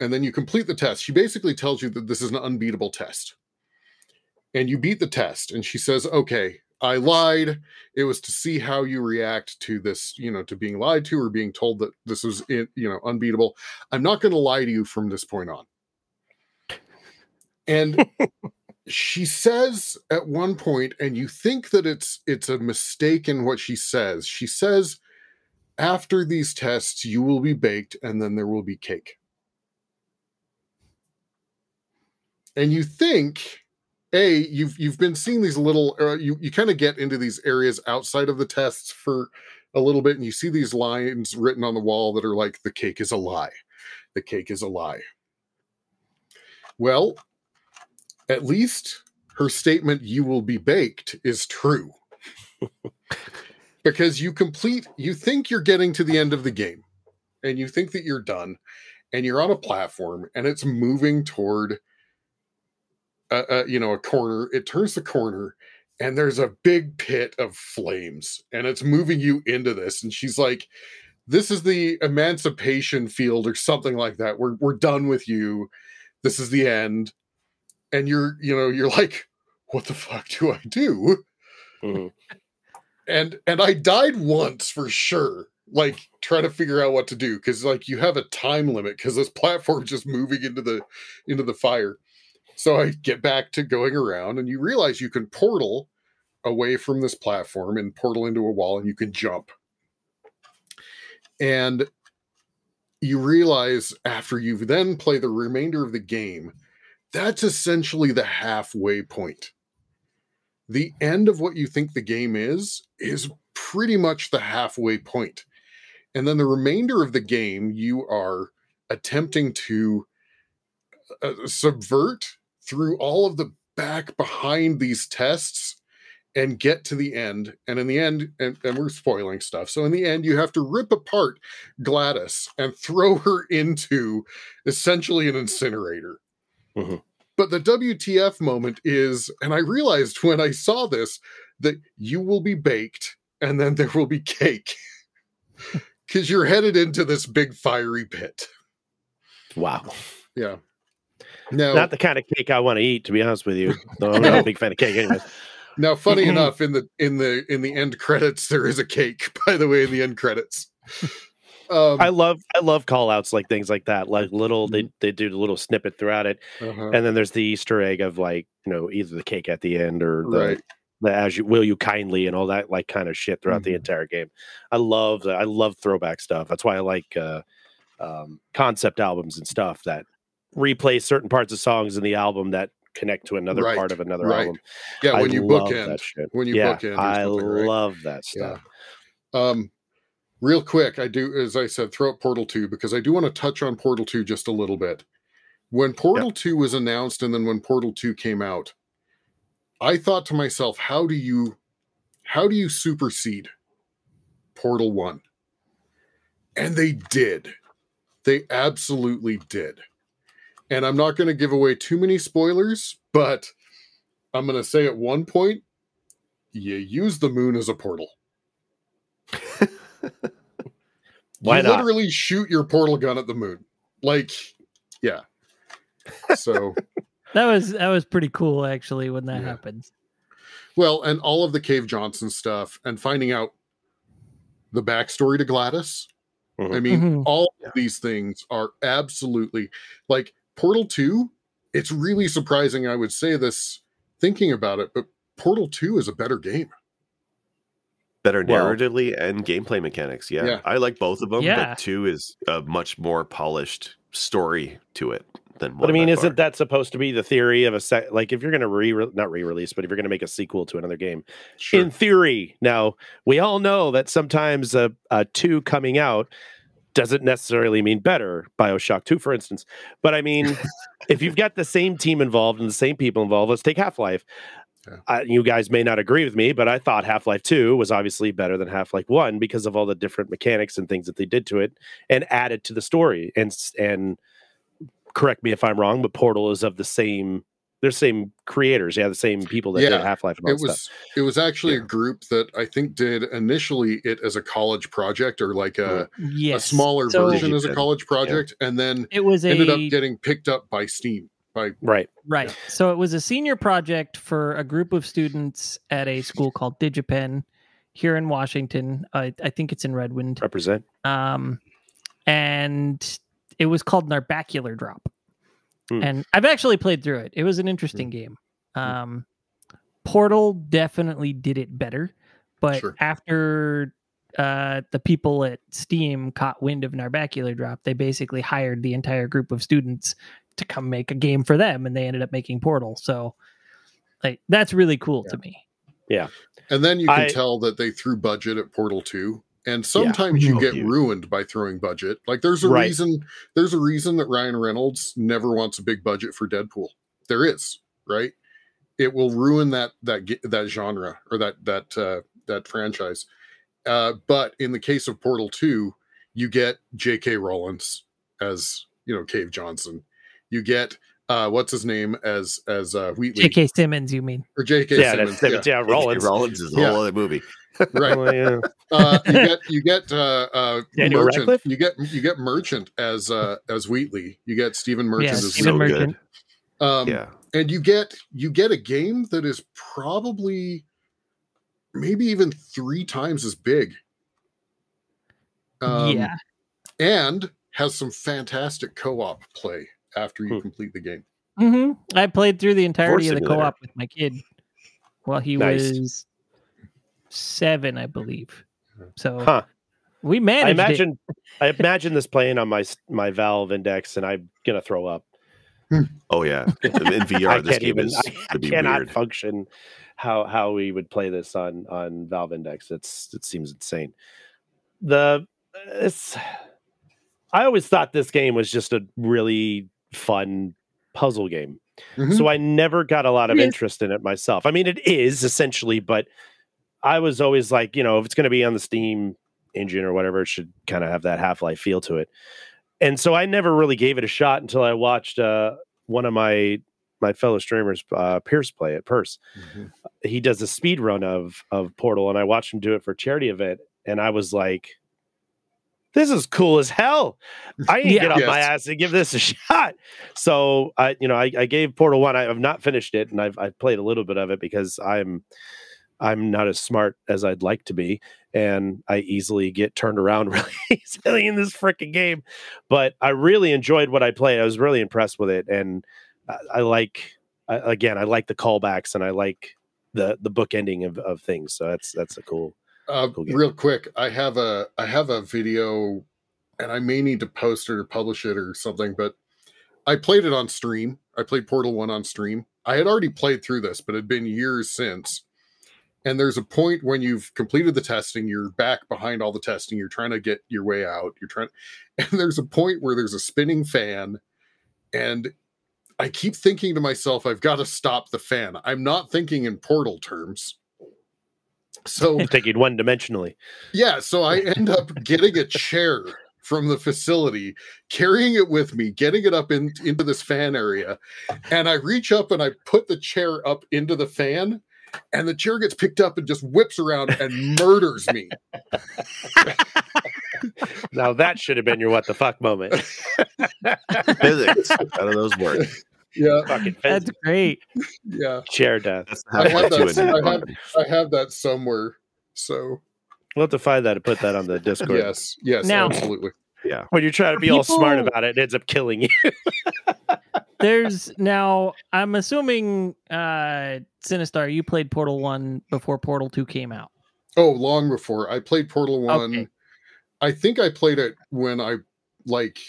and then you complete the test. She basically tells you that this is an unbeatable test. And you beat the test, and she says, okay, I lied. It was to see how you react to this, you know, to being lied to or being told that this was, you know, unbeatable. I'm not going to lie to you from this point on. And she says at one point, and you think that it's, it's a mistake in what she says. She says, after these tests, you will be baked and then there will be cake. And you think... A, you've you've been seeing these little, uh, you, you kind of get into these areas outside of the tests for a little bit, and you see these lines written on the wall that are like, the cake is a lie. The cake is a lie. Well, at least her statement, you will be baked, is true. Because you complete, you think you're getting to the end of the game, and you think that you're done, and you're on a platform, and it's moving toward... Uh, uh, you know, a corner, it turns the corner and there's a big pit of flames and it's moving you into this. And she's like, this is the emancipation field or something like that. We're, we're done with you. This is the end. And you're, you know, you're like, what the fuck do I do? Mm-hmm. And, and I died once for sure. Like try to figure out what to do. Cause like you have a time limit because this platform just moving into the, into the fire. So I get back to going around and you realize you can portal away from this platform and portal into a wall and you can jump. And you realize after you've then played the remainder of the game, that's essentially the halfway point the end of what you think the game is, is pretty much the halfway point. And then the remainder of the game, you are attempting to uh, subvert through all of the back behind these tests and get to the end. And in the end, and, and we're spoiling stuff. So in the end, you have to rip apart GLaDOS and throw her into essentially an incinerator. Mm-hmm. But the W T F moment is, and I realized when I saw this, that you will be baked and then there will be cake. Because you're headed into this big fiery pit. Wow. Yeah. Now, not the kind of cake I want to eat, to be honest with you. No, I'm not a big fan of cake anyways. Now, funny enough, in the in the in the end credits, there is a cake, by the way, in the end credits. Um, I love I love call outs like things like that, like little they, they do a little snippet throughout it. Uh-huh. And then there's the Easter egg of, like, you know, either the cake at the end or the, right. the as you will you kindly and all that, like, kind of shit throughout mm-hmm. the entire game. I love that. I love throwback stuff. That's why I like uh, um, concept albums and stuff that replay certain parts of songs in the album that connect to another right. part of another right. album. Yeah, when I you bookend. When you yeah, bookend. I love right. that stuff. Yeah. Um, real quick, I do, as I said, throw up Portal two, because I do want to touch on Portal two just a little bit. When Portal yep. two was announced and then when Portal two came out, I thought to myself, how do you how do you supersede Portal one? And they did. They absolutely did. And I'm not going to give away too many spoilers, but I'm going to say at one point, you use the moon as a portal. Why you not? Literally shoot your portal gun at the moon. Like, yeah. So that was that was pretty cool, actually, when that yeah. happened. Well, and all of the Cave Johnson stuff and finding out the backstory to GLaDOS. Mm-hmm. I mean, mm-hmm. all of these things are absolutely, like, Portal two, it's really surprising I would say this thinking about it, but Portal two is a better game. Better narratively well, and gameplay mechanics, yeah. yeah. I like both of them, yeah. but two is a much more polished story to it than one. But I mean, isn't far. that supposed to be the theory of a sec? Like, if you're going to re, not re-release, but if you're going to make a sequel to another game, sure. in theory. Now, we all know that sometimes a, a two coming out doesn't necessarily mean better, Bioshock two, for instance. But I mean, if you've got the same team involved and the same people involved, let's take Half-Life. Yeah. I, you guys may not agree with me, but I thought Half-Life two was obviously better than Half-Life one because of all the different mechanics and things that they did to it and added to the story. And and correct me if I'm wrong, but Portal is of the same, they're same creators. Yeah, the same people that yeah. did Half-Life and all it was, stuff. It was actually yeah. a group that I think did initially it as a college project or like a, yes. a smaller so version as a college project yeah. and then it was ended a... up getting picked up by Steam. By, right. Right. Yeah. So it was a senior project for a group of students at a school called DigiPen here in Washington. I, I think it's in Redmond. Represent. Um, and it was called Narbacular Drop. Mm. And I've actually played through it. It was an interesting mm. game. Um, Portal definitely did it better. But sure. after uh, the people at Steam caught wind of Narbacular Drop, they basically hired the entire group of students to come make a game for them, and they ended up making Portal. So, like, that's really cool yeah. to me. Yeah. And then you can I, tell that they threw budget at Portal two, and sometimes yeah. you oh, get dude. ruined by throwing budget. Like, there's a right. reason there's a reason that Ryan Reynolds never wants a big budget for Deadpool. There is, right? It will ruin that that that genre or that that uh, that franchise. Uh, but in the case of Portal two, you get J K Rowlands as, you know, Cave Johnson. You get uh, what's his name as as uh, Wheatley. J K. Simmons, you mean? Or J K. Yeah, Simmons. That's, yeah, yeah, Rollins. Rollins is a whole yeah. other movie, right? Oh, yeah. uh, you get you get uh, uh, Daniel Merchant. Radcliffe? You get you get Merchant as uh, as Wheatley. You get Stephen Merchant yeah, as Stephen Merchant. Good. Um, yeah, and you get you get a game that is probably maybe even three times as big. Um, yeah, and has some fantastic co-op play after you complete the game. Mm-hmm. I played through the entirety of the co-op with my kid while he nice. was seven, I believe. So huh. we managed I imagine, it. I imagine this playing on my my Valve Index, and I'm going to throw up. Oh, yeah. In V R, this game even, is... I, I cannot weird. function. how how we would play this on on Valve Index. It's it seems insane. The it's I always thought this game was just a really fun puzzle game. Mm-hmm. So I never got a lot of interest in it myself. I mean, it is essentially, but I was always like, you know, if it's going to be on the Steam engine or whatever, it should kind of have that Half-Life feel to it. And so I never really gave it a shot until I watched uh, one of my my fellow streamers, uh, Pierce, play it. Pierce, mm-hmm. He does a speed run of of Portal, and I watched him do it for a charity event, and I was like, this is cool as hell. I need to yeah, get off yes. my ass and give this a shot. So I, you know, I, I gave Portal One. I have not finished it, and I've I've played a little bit of it because I'm I'm not as smart as I'd like to be, and I easily get turned around really easily in this freaking game. But I really enjoyed what I played. I was really impressed with it, and I, I like I, again, I like the callbacks, and I like the the book ending of of things. So that's that's a cool. Uh, real quick, I have a I have a video, and I may need to post it or publish it or something. But I played it on stream. I played Portal One on stream. I had already played through this, but it had been years since. And there's a point when you've completed the testing, you're back behind all the testing. You're trying to get your way out. You're trying, and there's a point where there's a spinning fan, and I keep thinking to myself, I've got to stop the fan. I'm not thinking in Portal terms. So I'm thinking one dimensionally. Yeah. So I end up getting a chair from the facility, carrying it with me, getting it up in, into this fan area. And I reach up and I put the chair up into the fan, and the chair gets picked up and just whips around and murders me. Now that should have been your what the fuck moment. Physics. How do those work? Yeah, that's great. Yeah, chair death. I have, that, I, have, I have that somewhere. So we'll have to find that and put that on the Discord. Yes, yes, now, absolutely. Yeah, when you're trying to be people, all smart about it, it ends up killing you. There's now. I'm assuming, uh, Sinistar, you played Portal One before Portal Two came out. Oh, long before. I played Portal One. Okay. I think I played it when I like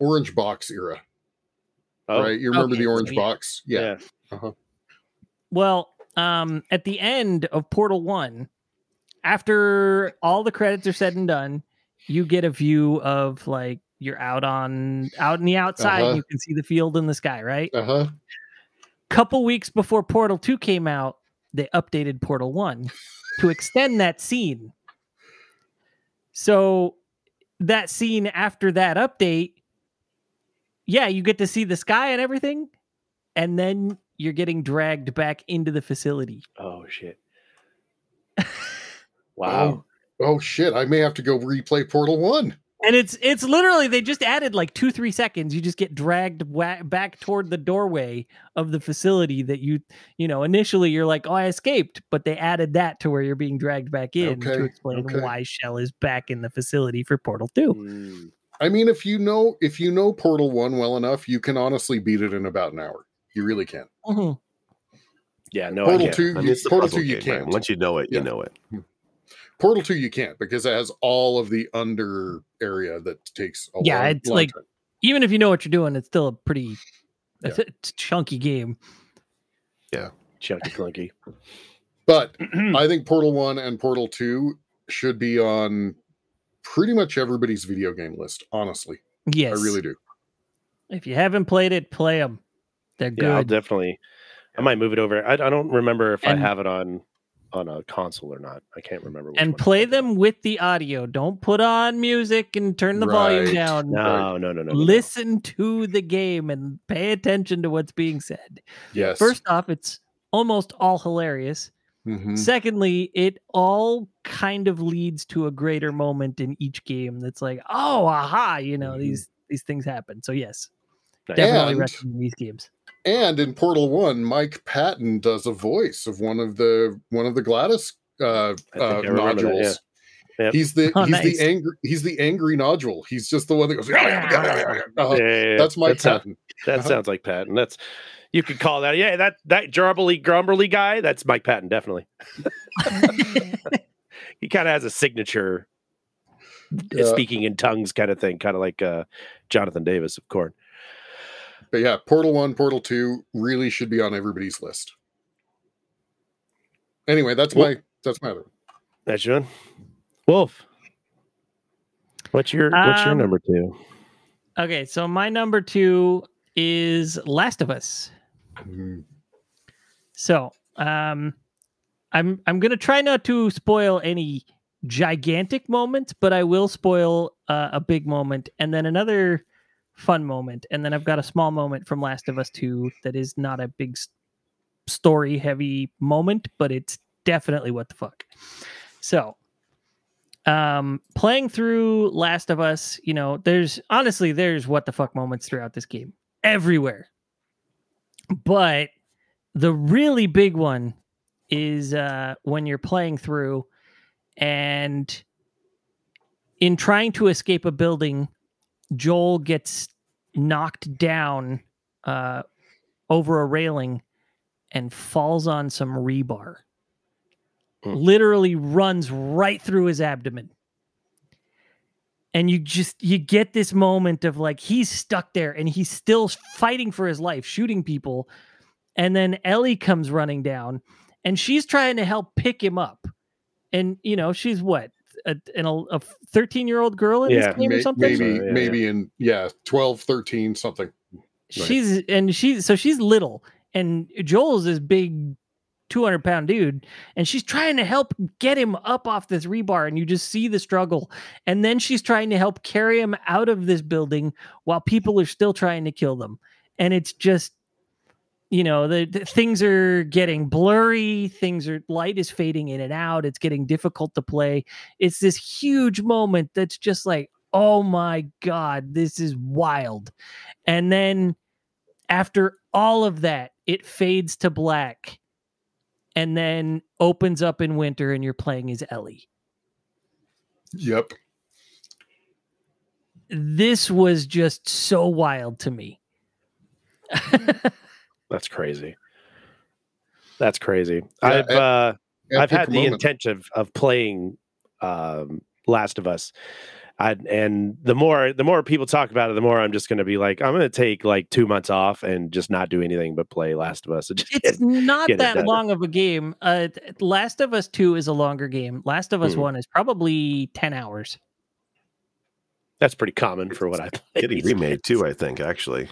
Orange Box era. Oh, right, you remember okay, the orange so yeah. box? Yeah. yeah. Uh-huh. Well, um, at the end of Portal One, after all the credits are said and done, you get a view of like you're out on out in the outside. Uh-huh. And you can see the field and the sky, right? Uh huh. Couple weeks before Portal Two came out, they updated Portal One to extend that scene. So that scene after that update. Yeah, you get to see the sky and everything, and then you're getting dragged back into the facility. Oh, shit. Wow. Oh, oh, shit. I may have to go replay Portal One. And it's it's literally, they just added like two, three seconds. You just get dragged wha- back toward the doorway of the facility that you, you know, initially you're like, oh, I escaped. But they added that to where you're being dragged back in okay, to explain okay. why Shell is back in the facility for Portal two. Mm. I mean, if you know if you know Portal One well enough, you can honestly beat it in about an hour. You really can. Mm-hmm. Yeah, no, Portal I can't. Two, I mean, you, Portal Two, you can't. Right? Once you know it, yeah. you know it. Portal Two, you can't because it has all of the under area that takes. a Yeah, long, it's long like time. Even if you know what you're doing, it's still a pretty yeah. a chunky game. Yeah, chunky, clunky. But I think Portal One and Portal Two should be on pretty much everybody's video game list, honestly. Yes, I really do. If you haven't played it, play them. They're good. Yeah, I'll definitely. I might move it over. I, I don't remember if and, I have it on on a console or not. I can't remember. And play them with the audio. Don't put on music and turn the right. volume down. No, no, no, no. Listen no. to the game and pay attention to what's being said. Yes. First off, it's almost all hilarious. Mm-hmm. Secondly, it all kind of leads to a greater moment in each game that's like, oh, aha, you know, mm-hmm. these these things happen. So, yes, nice. Definitely recommend these games. And in Portal One, Mike Patton does a voice of one of the one of the GLaDOS uh, uh, nodules. That, yeah. yep. He's the oh, he's nice. the angry he's the angry nodule. He's just the one that goes. Yeah, yeah, yeah, yeah. That's Mike that's Patton. A, that uh-huh. sounds like Patton. That's. You could call that, yeah, that that grumbly grumbly guy. That's Mike Patton, definitely. He kind of has a signature yeah. speaking in tongues kind of thing, kind of like uh, Jonathan Davis of Korn. But yeah, Portal One, Portal Two really should be on everybody's list. Anyway, that's Wolf. my that's my. That's John. Wolf. What's your um, what's your number two? Okay, so my number two is Last of Us. Mm-hmm. So, um, I'm I'm gonna try not to spoil any gigantic moments, but I will spoil uh, a big moment and then another fun moment, and then I've got a small moment from Last of Us two that is not a big story heavy moment, but it's definitely what the fuck. So, um, playing through Last of Us, you know, there's honestly there's what the fuck moments throughout this game everywhere, but the really big one is uh, when you're playing through and in trying to escape a building, Joel gets knocked down uh, over a railing and falls on some rebar. Mm. Literally runs right through his abdomen. And you just, you get this moment of like, he's stuck there and he's still fighting for his life, shooting people. And then Ellie comes running down and she's trying to help pick him up. And, you know, she's what? A, a thirteen-year-old girl in yeah, this game may, or something? Maybe, so, yeah, maybe yeah. in, yeah, twelve, thirteen, something. Right. She's, and she's, so she's little. And Joel's this big two hundred pound dude. And she's trying to help get him up off this rebar. And you just see the struggle. And then she's trying to help carry him out of this building while people are still trying to kill them. And it's just, you know, the, the things are getting blurry. Things are, light is fading in and out. It's getting difficult to play. It's this huge moment that's just like, oh my God, this is wild. And then after all of that, it fades to black and then opens up in winter and you're playing as Ellie. Yep. This was just so wild to me. That's crazy. That's crazy. Yeah, I've at, uh, at I've had the moment. intention of, of playing um, Last of Us, I, and the more the more people talk about it, the more I'm just going to be like, I'm going to take like two months off and just not do anything but play Last of Us. Just it's get, not get that it long of a game. Uh, Last of Us two is a longer game. Last of Us mm. one is probably ten hours. That's pretty common for what I played. Getting remade too, I think. Actually,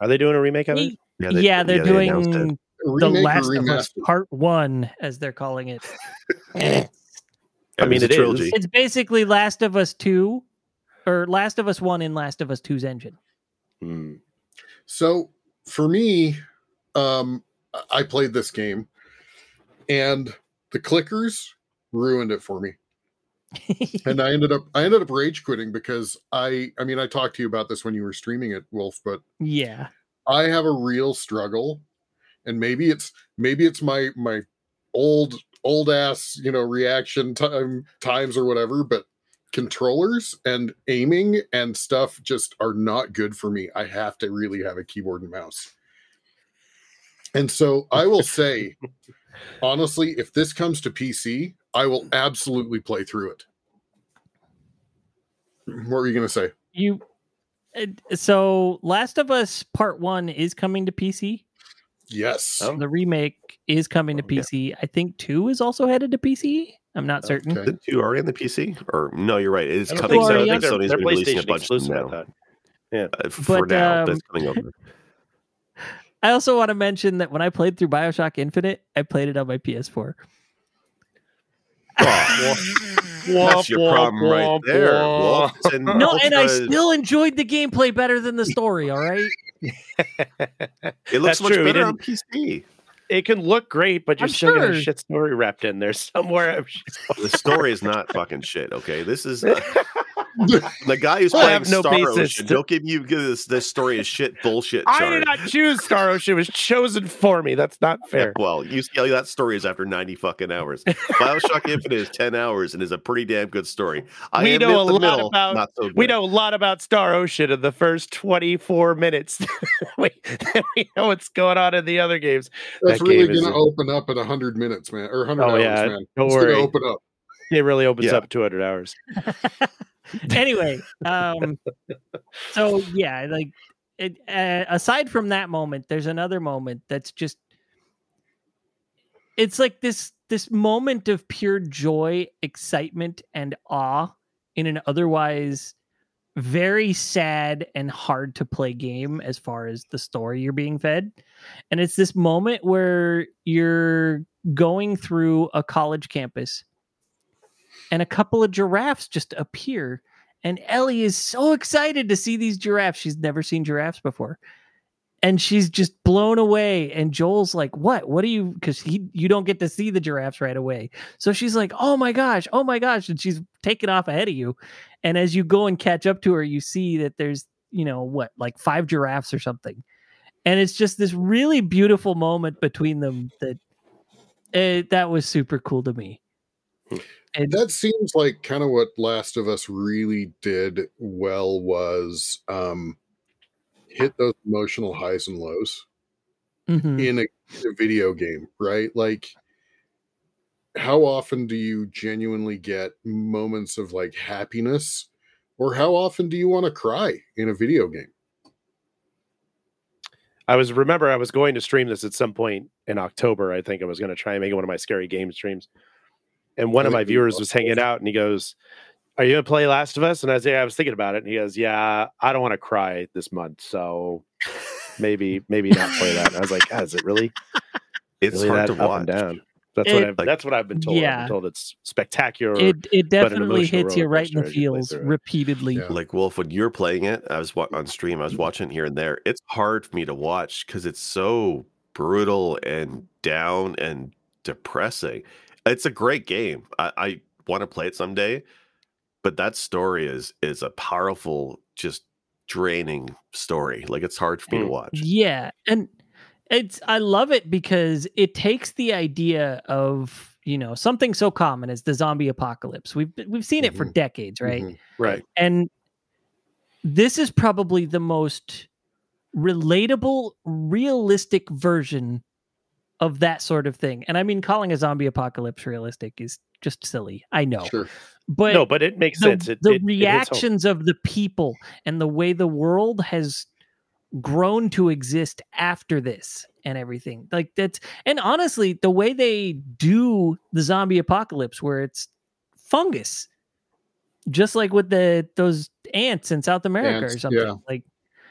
are they doing a remake of it? Yeah, they, yeah, they're yeah, doing they the remake Last of Us Part One, as they're calling it. I mean, it is. It's basically Last of Us Two, or Last of Us One in Last of Us Two's engine. Mm. So for me, um, I played this game, and the clickers ruined it for me, and I ended up I ended up rage quitting because I I mean I talked to you about this when you were streaming it, Wolf, but yeah. I have a real struggle, and maybe it's maybe it's my my old old ass, you know, reaction time times or whatever, but controllers and aiming and stuff just are not good for me. I have to really have a keyboard and mouse. And so I will say, honestly, if this comes to P C, I will absolutely play through it. What were you going to say? You So, Last of Us Part One is coming to P C. Yes, um, the remake is coming to P C. Yeah. I think Two is also headed to P C. I'm not certain. Okay. The two are in the P C, or no? You're right. It is coming. So, I think Sony's they're releasing a bunch now. That. Yeah, uh, for but, now um, that's coming over. I also want to mention that when I played through Bioshock Infinite, I played it on my P S four. Oh, that's your problem right there. Well, and no, and I still enjoyed the gameplay better than the story, all right? It looks much better on P C. It can look great, but you're still got a shit story wrapped in there somewhere. The story is not fucking shit, okay? This is... Uh, the guy who's well, playing no Star Ocean, to... don't give you this, this story is shit bullshit. Chart. I did not choose Star Ocean. It was chosen for me. That's not fair. Yeah, well, you see, that story is after ninety fucking hours. Bioshock Infinite is ten hours and is a pretty damn good story. I we know a lot middle, about not so we know a lot about Star Ocean in the first twenty-four minutes. we, we know what's going on in the other games. That's that really going to open up at hundred minutes, man, or hundred oh, hours, yeah, man. Don't it's worry, open up. It really opens yeah. up two hundred hours. Anyway, um, so yeah, like it, uh, aside from that moment, there's another moment that's just—it's like this this moment of pure joy, excitement, and awe in an otherwise very sad and hard to play game as far as the story you're being fed. And it's this moment where you're going through a college campus and a couple of giraffes just appear. And Ellie is so excited to see these giraffes. She's never seen giraffes before. And she's just blown away. And Joel's like, what? What are you? Because he, you don't get to see the giraffes right away. So she's like, oh my gosh, oh my gosh. And she's taking off ahead of you. And as you go and catch up to her, you see that there's, you know, what, like five giraffes or something. And it's just this really beautiful moment between them that uh, that was super cool to me. And that seems like kind of what Last of Us really did well was um, hit those emotional highs and lows mm-hmm. in, a, in a video game, right? Like, how often do you genuinely get moments of like happiness, or how often do you want to cry in a video game? I was remember I was going to stream this at some point in October. I think I was going to try and make it one of my scary game streams. And one of my viewers was hanging out and he goes, are you going to play Last of Us? And I say, yeah, I was thinking about it. And he goes, yeah, I don't want to cry this month. So maybe, maybe not play that. And I was like, God, is it really? It's really hard that to up watch. And down. That's, it, what I've, like, that's what I've been told. Yeah. I've been told it's spectacular. It, it definitely hits you right in the feels repeatedly. Yeah. Like, Wolf, when you're playing it, I was on stream, I was watching it here and there. It's hard for me to watch because it's so brutal and down and depressing. It's a great game. I, I want to play it someday, but that story is is a powerful, just draining story. Like, it's hard for me to watch. Yeah, and it's I love it because it takes the idea of, you know, something so common as the zombie apocalypse. We've we've seen mm-hmm. it for decades, right? Mm-hmm. Right. And this is probably the most relatable, realistic version of that sort of thing. And I mean, calling a zombie apocalypse realistic is just silly. I know. Sure. But no, but it makes the, sense. It, the it, reactions it of the people and the way the world has grown to exist after this and everything. Like that's and honestly, the way they do the zombie apocalypse where it's fungus. Just like with the those ants in South America ants, or something. Yeah. Like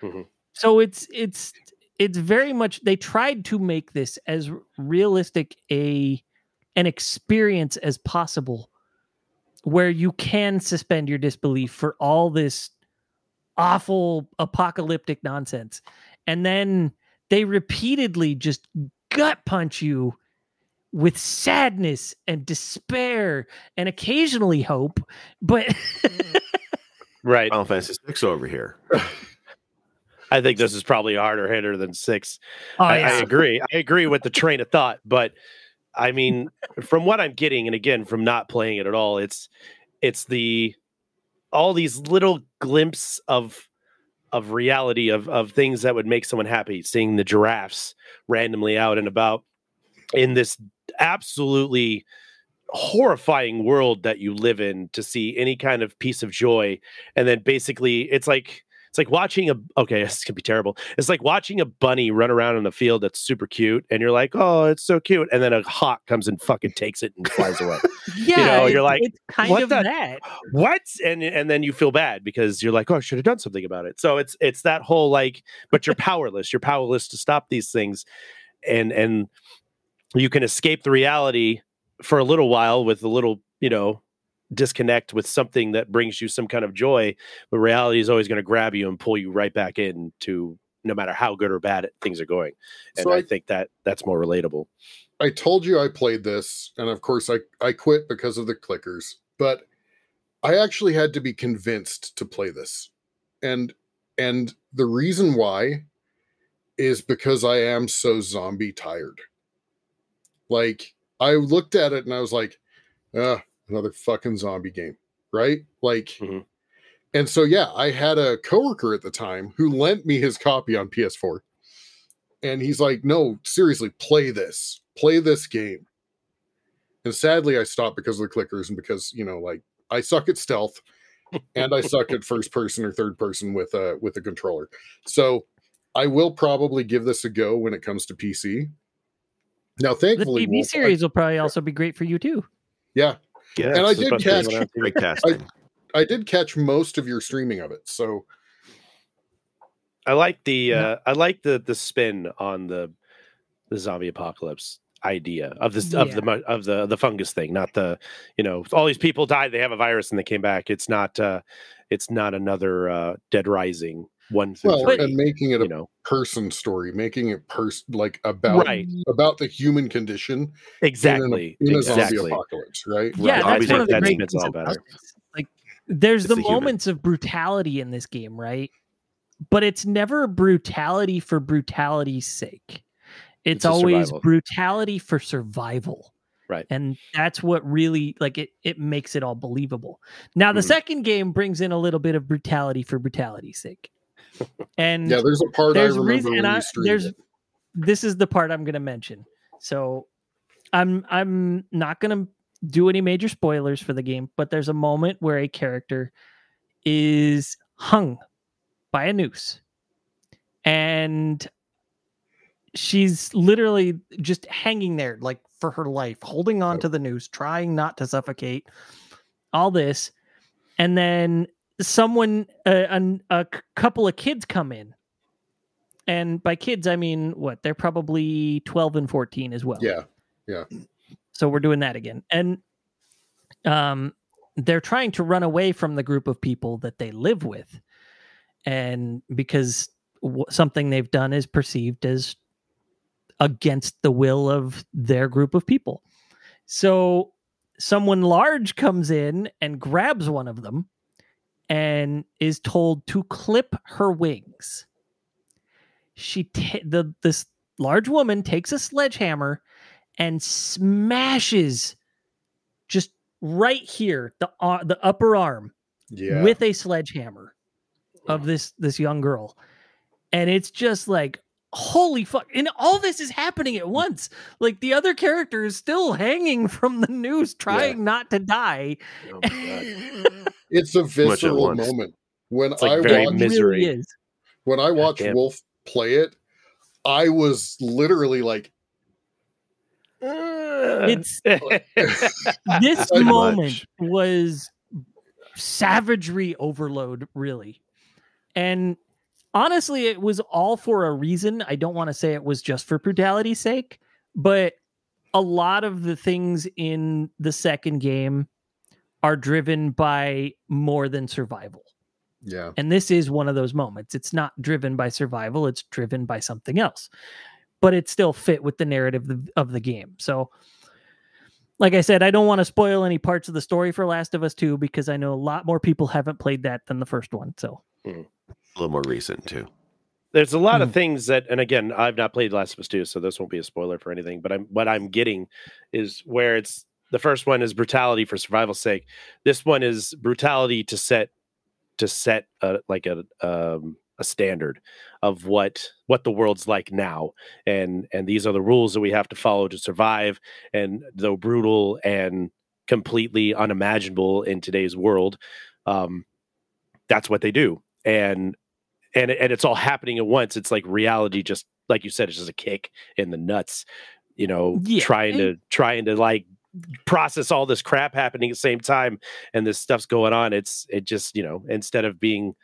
mm-hmm. so it's it's It's very much they tried to make this as realistic a an experience as possible where you can suspend your disbelief for all this awful apocalyptic nonsense. And then they repeatedly just gut punch you with sadness and despair and occasionally hope. But right. Final Fantasy six over here. I think this is probably a harder hitter than six. Oh, I, yeah. I agree. I agree with the train of thought, but I mean, from what I'm getting, and again, from not playing it at all, it's it's the all these little glimpses of of reality of of things that would make someone happy. Seeing the giraffes randomly out and about in this absolutely horrifying world that you live in, to see any kind of piece of joy, and then basically, it's like. It's like watching a, okay, this could be terrible. It's like watching a bunny run around in the field that's super cute. And you're like, oh, it's so cute. And then a hawk comes and fucking takes it and flies away. Yeah. You know, you're like, it's kind what of the, that. What? And and then you feel bad because you're like, oh, I should have done something about it. So it's, it's that whole like, but you're powerless. You're powerless to stop these things. And, and you can escape the reality for a little while with a little, you know, disconnect with something that brings you some kind of joy, but reality is always going to grab you and pull you right back in to no matter how good or bad it, things are going. And so I, I think that that's more relatable. I told you I played this, and of course I, I quit because of the clickers, but I actually had to be convinced to play this. And, and the reason why is because I am so zombie tired. Like, I looked at it and I was like, uh, another fucking zombie game, right? Like, mm-hmm. and so, yeah, I had a coworker at the time who lent me his copy on P S four. And he's like, no, seriously, play this. Play this game. And sadly, I stopped because of the clickers and because, you know, like, I suck at stealth and I suck at first person or third person with a, with a controller. So I will probably give this a go when it comes to P C. Now, thankfully, the T V Wolf, series I, will probably also be great for you too. Yeah, yeah. And I did catch, I, I did catch most of your streaming of it. So I like the, uh, I like the the spin on the the zombie apocalypse idea of this yeah. of the of the the fungus thing, not the you know all these people died, they have a virus and they came back. It's not, uh, it's not another uh, Dead Rising. One thing well, and making it a you know. person story, making it pers like about right. about the human condition, exactly in, a, in exactly. a zombie apocalypse, right? Yeah, right. That's one of the great things about it. Like, there's it's the, the moments of brutality in this game, right? But it's never brutality for brutality's sake. It's, it's always survival. brutality for survival, right? And that's what really like it. It makes it all believable. Now, the mm. second game brings in a little bit of brutality for brutality's sake. And yeah, there's a part there's I remember reason, when I, you there's it. This is the part I'm going to mention. So I'm I'm not going to do any major spoilers for the game, but there's a moment where a character is hung by a noose, and she's literally just hanging there, like for her life, holding on oh. to the noose, trying not to suffocate. All this, and then. Someone, a, a, a couple of kids come in, and by kids I mean what? They're probably twelve and fourteen as well. Yeah, yeah. So we're doing that again, and um, they're trying to run away from the group of people that they live with, and because w something they've done is perceived as against the will of their group of people. So someone large comes in and grabs one of them. And is told to clip her wings. She t the this large woman takes a sledgehammer and smashes just right here the uh, the upper arm yeah. with a sledgehammer of this this young girl, and it's just like holy fuck! And all this is happening at once. Like the other character is still hanging from the noose, trying yeah. not to die. Oh my God. It's a visceral moment when it's like I watch misery. Really when I watch yeah, Wolf play it, I was literally like, uh, "It's this moment much. was savagery overload, really." And honestly, it was all for a reason. I don't want to say it was just for brutality's sake, but a lot of the things in the second game are driven by more than survival. Yeah. And this is one of those moments. It's not driven by survival. It's driven by something else, but it still fit with the narrative of the game. So like I said, I don't want to spoil any parts of the story for Last of Us two, because I know a lot more people haven't played that than the first one. So mm. a little more recent too. There's a lot mm. of things that, and again, I've not played Last of Us two, so this won't be a spoiler for anything, but I'm, what I'm getting is where it's, the first one is brutality for survival's sake. This one is brutality to set to set a, like a um, a standard of what what the world's like now, and and these are the rules that we have to follow to survive. And though brutal and completely unimaginable in today's world, um, that's what they do. And and and it's all happening at once. It's like reality, just like you said, it's just a kick in the nuts. You know, yeah. trying to trying to like. process all this crap happening at the same time, and this stuff's going on. It's it just you know instead of being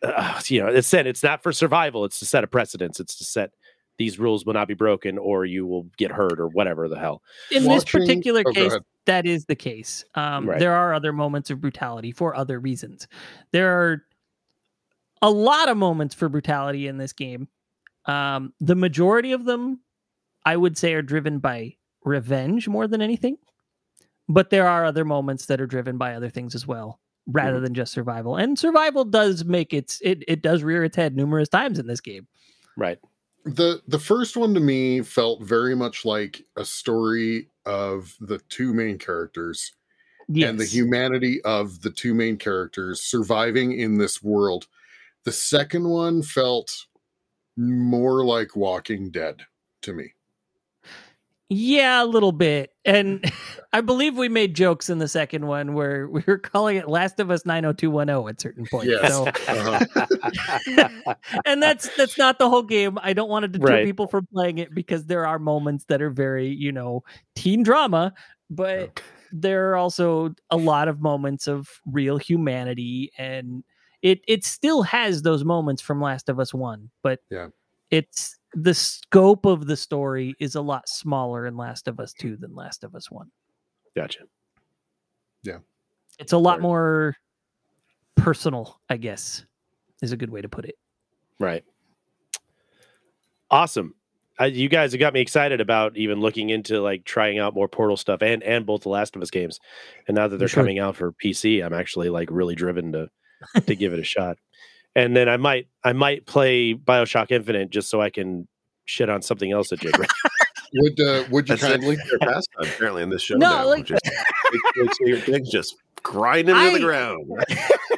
uh, you know it said it's not for survival. It's to set a precedence. It's to set these rules will not be broken, or you will get hurt, or whatever the hell. In Watching, this particular oh, case, that is the case. Um, right. There are other moments of brutality for other reasons. There are a lot of moments for brutality in this game. Um, the majority of them, I would say, are driven by revenge more than anything, but there are other moments that are driven by other things as well, rather yeah. than just survival. And survival does make its it it does rear its head numerous times in this game. Right. The the first one to me felt very much like a story of the two main characters yes. and the humanity of the two main characters surviving in this world. The second one felt more like Walking Dead to me. Yeah, a little bit. And I believe we made jokes in the second one where we were calling it Last of Us nine oh two one oh at certain points. Yes. So, uh-huh. And that's that's not the whole game. I don't want to deter right. people from playing it, because there are moments that are very, you know, teen drama, but oh. there are also a lot of moments of real humanity, and it it still has those moments from Last of Us one, but yeah. it's the scope of the story is a lot smaller in Last of Us two than Last of Us one. Gotcha. Yeah. It's a lot right. more personal, I guess, is a good way to put it. Right. Awesome. I, you guys have got me excited about even looking into like trying out more Portal stuff and, and both the Last of Us games. And now that they're sure. coming out for P C, I'm actually like really driven to, to give it a shot. And then I might I might play Bioshock Infinite just so I can shit on something else that Jake read. Would uh, would you kindly your pastime apparently in this show? No, now, like just, your things just grinding I, to the ground.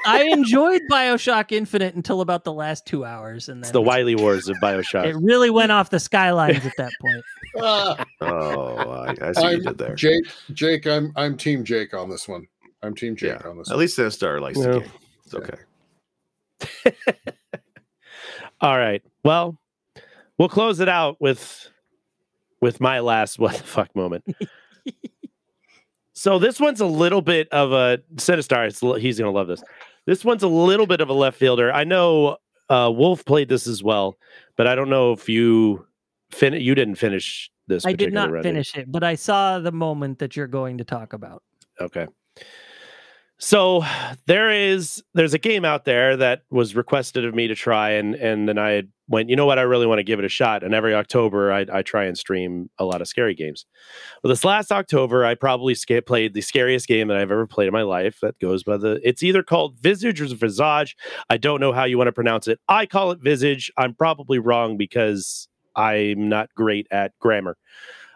I enjoyed Bioshock Infinite until about the last two hours, and then it's the Wily Wars of Bioshock. It really went off the skylines at that point. Uh, oh, I, I see what you did there, Jake. Jake, I'm I'm Team Jake on this one. I'm Team Jake yeah, on this. At one. Least this star likes well, the game. It's okay. Yeah. All right. Well, we'll close it out with with my last what the fuck moment. So this one's a little bit of a Sinistar. It's, he's going to love this. This one's a little bit of a left fielder. I know uh, Wolf played this as well, but I don't know if you fin- you didn't finish this. I did not finish it, but I saw the moment that you're going to talk about. Okay. So there is, there's a game out there that was requested of me to try. And, and then I went, you know what? I really want to give it a shot. And every October I, I try and stream a lot of scary games. Well, this last October, I probably sca- played the scariest game that I've ever played in my life. That goes by the, it's either called Visage or Visage. I don't know how you want to pronounce it. I call it Visage. I'm probably wrong because I'm not great at grammar.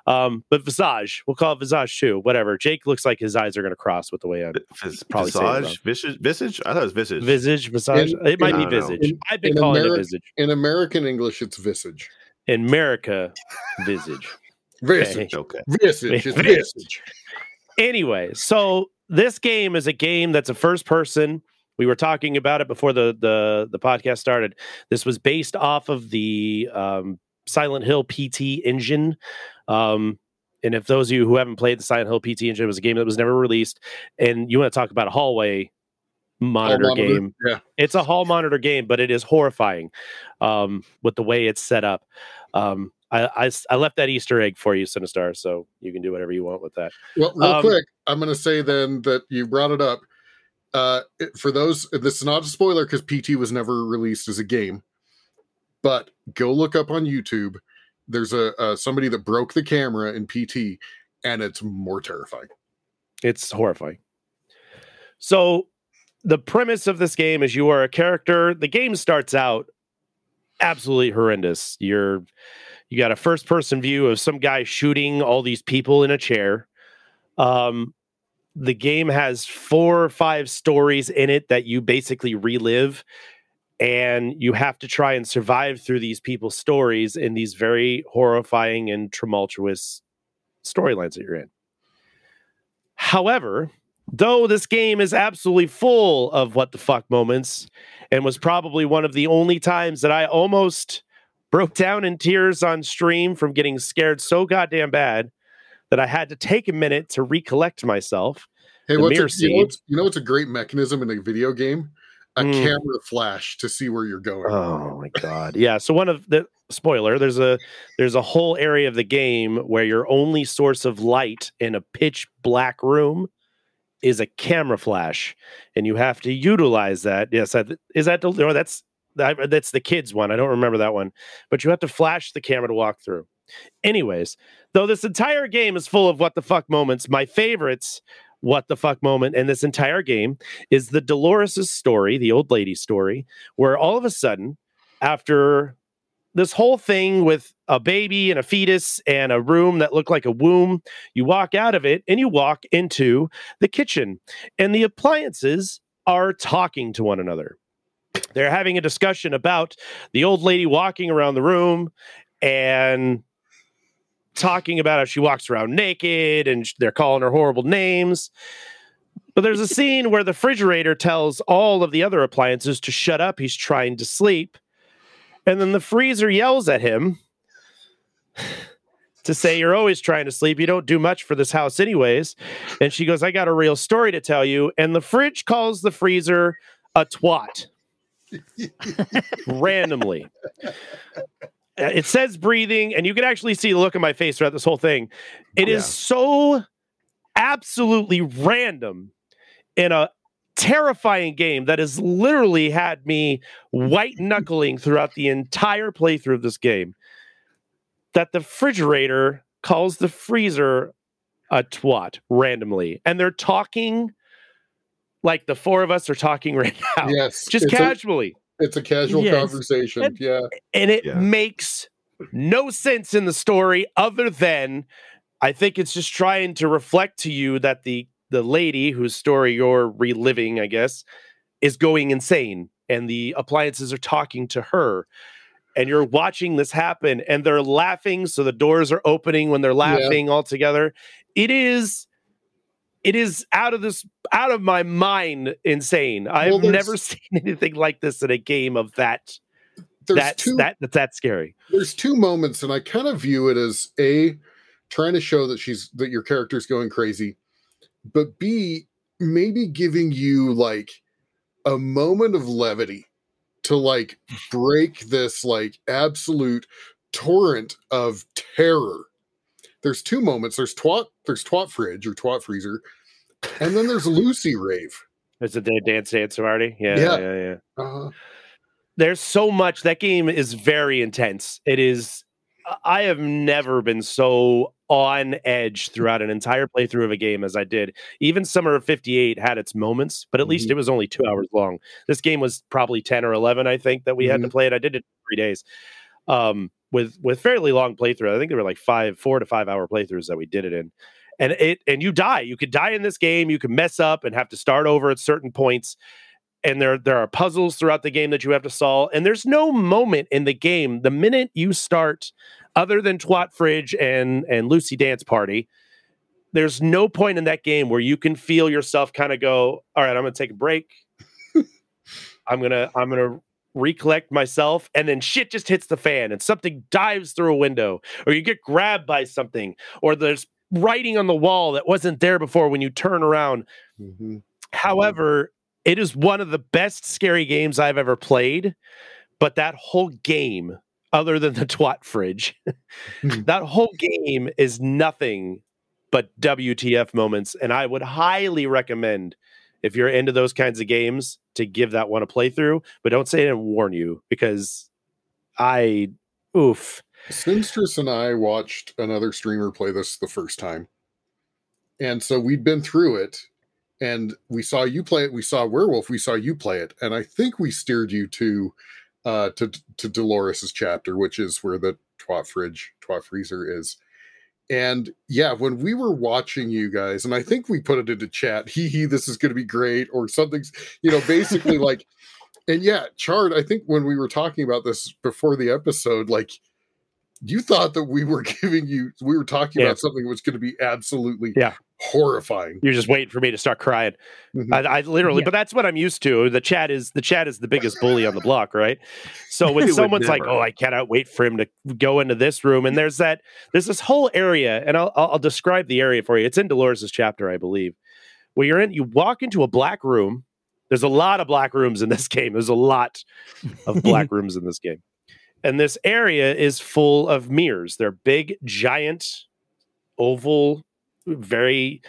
Um, but Visage, we'll call it Visage two, whatever. Jake looks like his eyes are going to cross with the way I Vis- probably Visage, Visage, Visage. I thought it was Visage, Visage, Visage. In, it might in, be Visage. In, I've been calling Ameri- it Visage. In American English, it's Visage. In America, Visage. Visage. Okay. Visage. It's Visage. Anyway, so this game is a game that's a first person. We were talking about it before the the the podcast started. This was based off of the um, Silent Hill P T engine. Um, and if those of you who haven't played the Silent Hill P T engine, it was a game that was never released, and you want to talk about a hallway monitor, hall monitor game. Yeah. It's a hall monitor game, but it is horrifying, um, with the way it's set up. Um, I, I, I left that Easter egg for you, Sinistar, so you can do whatever you want with that. Well, real um, quick, I'm going to say then that you brought it up. Uh, for those, this is not a spoiler because P T was never released as a game, but go look up on YouTube. There's a uh, somebody that broke the camera in P T, and it's more terrifying. It's horrifying. So the premise of this game is you are a character. The game starts out absolutely horrendous. You're you got a first person view of some guy shooting all these people in a chair. Um, the game has four or five stories in it that you basically relive. And you have to try and survive through these people's stories in these very horrifying and tumultuous storylines that you're in. However, though this game is absolutely full of what the fuck moments, and was probably one of the only times that I almost broke down in tears on stream from getting scared so goddamn bad that I had to take a minute to recollect myself. Hey, what's a, you, know what's, you know what's a great mechanism in a video game? A mm. camera flash to see where you're going. Oh my god! Yeah. So one of the spoiler, there's a there's a whole area of the game where your only source of light in a pitch black room is a camera flash, and you have to utilize that. Yes, is that no? That's that's the kids one. I don't remember that one, but you have to flash the camera to walk through. Anyways, though this entire game is full of what the fuck moments, my favorites. What the fuck moment in this entire game is the Dolores' story, the old lady story, where all of a sudden, after this whole thing with a baby and a fetus and a room that looked like a womb, you walk out of it and you walk into the kitchen, and the appliances are talking to one another. They're having a discussion about the old lady walking around the room and talking about how she walks around naked and they're calling her horrible names. But there's a scene where the refrigerator tells all of the other appliances to shut up. He's trying to sleep. And then the freezer yells at him to say, you're always trying to sleep. You don't do much for this house anyways. And she goes, I got a real story to tell you. And the fridge calls the freezer a twat. Randomly. It says breathing, and you can actually see the look on my face throughout this whole thing. It yeah. is so absolutely random in a terrifying game that has literally had me white knuckling throughout the entire playthrough of this game, that the refrigerator calls the freezer a twat randomly. And they're talking like the four of us are talking right now. Yes. Just it's casually. A, it's a casual yes. conversation. And, yeah. And it yeah. makes no sense in the story other than I think it's just trying to reflect to you that the the lady whose story you're reliving, I guess, is going insane and the appliances are talking to her and you're watching this happen and they're laughing. So the doors are opening when they're laughing yeah. all together. It is, it is out of this, out of my mind insane. Well, I've never seen anything like this in a game of that. That's two, that, that's that scary. There's two moments. And I kind of view it as a trying to show that she's, that your character's going crazy, but B, maybe giving you like a moment of levity to like break this like absolute torrent of terror. There's two moments. There's twat, there's twat fridge or twat freezer. And then there's Lucy rave. Is it the dance dance party? Yeah. Yeah. yeah, yeah. Uh-huh. There's so much. That game is very intense. It is. I have never been so on edge throughout an entire playthrough of a game as I did. Even Summer of fifty-eight had its moments, but at mm-hmm. least it was only two hours long. This game was probably ten or eleven, I think, that we mm-hmm. had to play it. I did it in three days um, with, with fairly long playthrough. I think there were like five, four to five hour playthroughs that we did it in. And it and you die. You could die in this game. You could mess up and have to start over at certain points. And there, there are puzzles throughout the game that you have to solve. And there's no moment in the game, the minute you start, other than Twat Fridge and, and Lucy Dance Party, there's no point in that game where you can feel yourself kind of go, all right, I'm going to take a break. I'm going to, I'm going to recollect myself. And then shit just hits the fan and something dives through a window or you get grabbed by something or there's writing on the wall that wasn't there before when you turn around. Mm-hmm. However, it is one of the best scary games I've ever played, but that whole game, other than the twat fridge, that whole game is nothing but W T F moments. And I would highly recommend, if you're into those kinds of games, to give that one a playthrough, but don't say it and warn you because I, oof. Sinstress and I watched another streamer play this the first time. And so we'd been through it. And we saw you play it. We saw Werewolf. We saw you play it. And I think we steered you to uh, to, to Dolores's chapter, which is where the twat fridge, twat freezer is. And yeah, when we were watching you guys, and I think we put it into chat, hee hee, this is going to be great, or something's, you know, basically like, and yeah, Chard, I think when we were talking about this before the episode, like, you thought that we were giving you, we were talking yeah. about something that was going to be absolutely yeah. horrifying. You're just waiting for me to start crying. Mm-hmm. I, I literally, yeah. but that's what I'm used to. The chat is the chat is the biggest bully on the block, right? So when someone's like, "Oh, I cannot wait for him to go into this room," and there's that, there's this whole area, and I'll I'll describe the area for you. It's in Dolores's chapter, I believe. Where you're in, you walk into a black room. There's a lot of black rooms in this game. There's a lot of black rooms in this game. And this area is full of mirrors. They're big, giant, oval, very,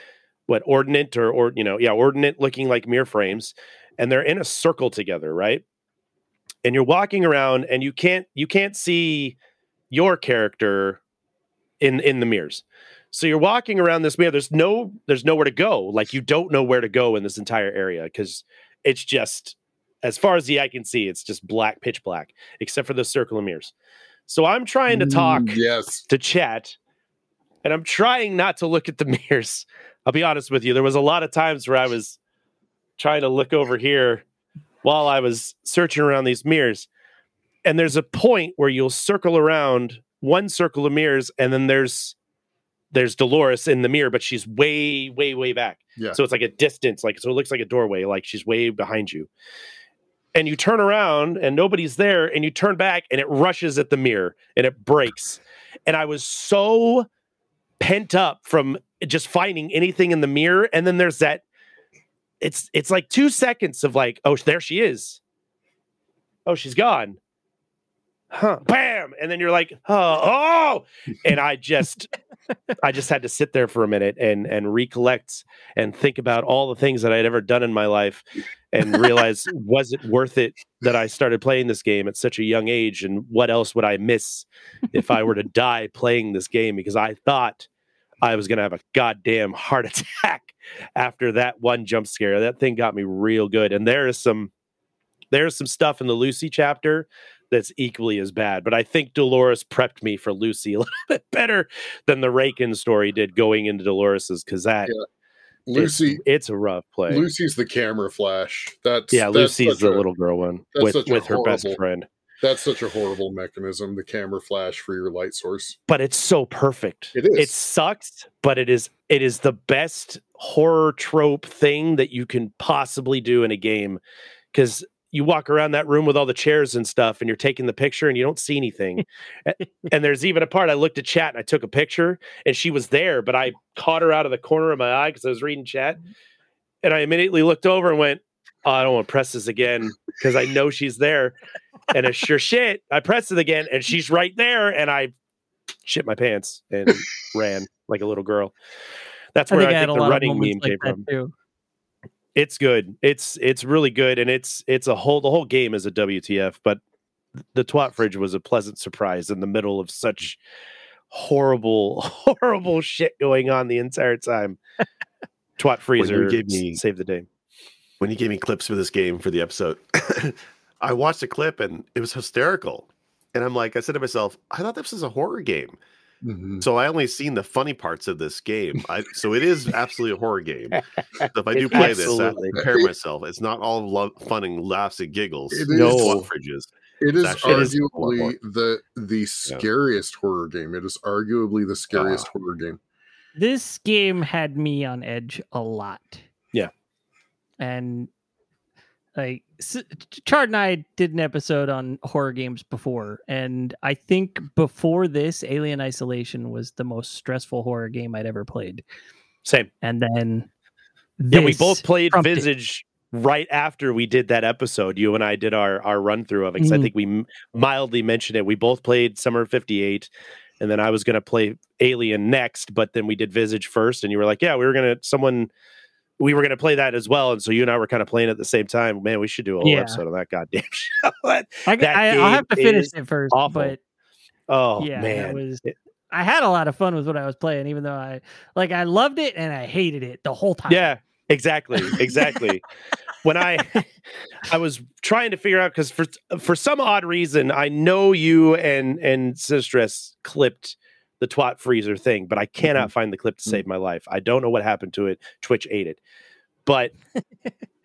what, ordinate or, or you know, yeah, ordinate looking like mirror frames. And they're in a circle together, right? And you're walking around and you can't you can't see your character in, in the mirrors. So you're walking around this mirror. There's no there's nowhere to go. Like, you don't know where to go in this entire area because it's just... As far as the eye can see, it's just black, pitch black, except for the circle of mirrors. So I'm trying to talk mm, yes. to chat, and I'm trying not to look at the mirrors. I'll be honest with you. There was a lot of times where I was trying to look over here while I was searching around these mirrors. And there's a point where you'll circle around one circle of mirrors, and then there's there's Dolores in the mirror, but she's way, way, way back. Yeah. So it's like a distance, like so it looks like a doorway, like she's way behind you. And you turn around and nobody's there, and you turn back and it rushes at the mirror and it breaks. And I was so pent up from just finding anything in the mirror. And then there's that, it's it's like two seconds of like, oh, there she is. Oh, she's gone. Huh. Bam. And then you're like, oh, oh! And I just I just had to sit there for a minute and and recollect and think about all the things that I'd ever done in my life and realize, was it worth it that I started playing this game at such a young age? And what else would I miss if I were to die playing this game? Because I thought I was going to have a goddamn heart attack after that one jump scare. That thing got me real good. And there is some there's some stuff in the Lucy chapter that's equally as bad, but I think Dolores prepped me for Lucy a little bit better than the Rakin story did going into Dolores's, because that yeah. Lucy is, it's a rough play. Lucy's the camera flash. That's yeah, that's Lucy's the a, little girl one with, with horrible, her best friend. That's such a horrible mechanism, the camera flash for your light source. But it's so perfect. It is. It sucks, but it is it is the best horror trope thing that you can possibly do in a game, because you walk around that room with all the chairs and stuff and you're taking the picture and you don't see anything. And there's even a part, I looked at chat and I took a picture and she was there, but I caught her out of the corner of my eye because I was reading chat. And I immediately looked over and went, oh, I don't want to press this again because I know she's there. And it's sure shit, I pressed it again and she's right there. And I shit my pants and ran like a little girl. That's where I think, I I think the running meme like came from. Too. It's good. It's it's really good, and it's it's a whole the whole game is a W T F. But the Twat Fridge was a pleasant surprise in the middle of such horrible, horrible shit going on the entire time. Twat Freezer gave me save the day. When you gave me clips for this game for the episode, I watched a clip and it was hysterical. And I'm like, I said to myself, I thought this was a horror game. Mm-hmm. So I only seen the funny parts of this game. I, so it is absolutely a horror game. So if I do play absolutely. this, I have to prepare myself. It's not all love, fun and laughs and giggles. It no is, fridges. It is arguably it is the the scariest yeah. horror game. It is arguably the scariest wow. horror game. This game had me on edge a lot. Yeah, and like Chard and I did an episode on horror games before, and I think before this, Alien Isolation was the most stressful horror game I'd ever played. Same. And then yeah, we both played Visage it. right after we did that episode. You and I did our, our run-through of it, because mm-hmm. I think we mildly mentioned it. We both played Summer of fifty-eight, and then I was going to play Alien next, but then we did Visage first, and you were like, yeah, we were going to... someone. We were going to play that as well, and so you and I were kind of playing at the same time. Man, we should do a whole yeah. episode on that goddamn show. that, I, that I, I'll have to finish it first, awful. but oh yeah, man, it was, it, I had a lot of fun with what I was playing, even though I like I loved it and I hated it the whole time. Yeah, exactly, exactly. When I I was trying to figure out, because for for some odd reason, I know you and and Sistress clipped the Twat Freezer thing, but I cannot mm-hmm. find the clip to mm-hmm. save my life. I don't know what happened to it. Twitch ate it. But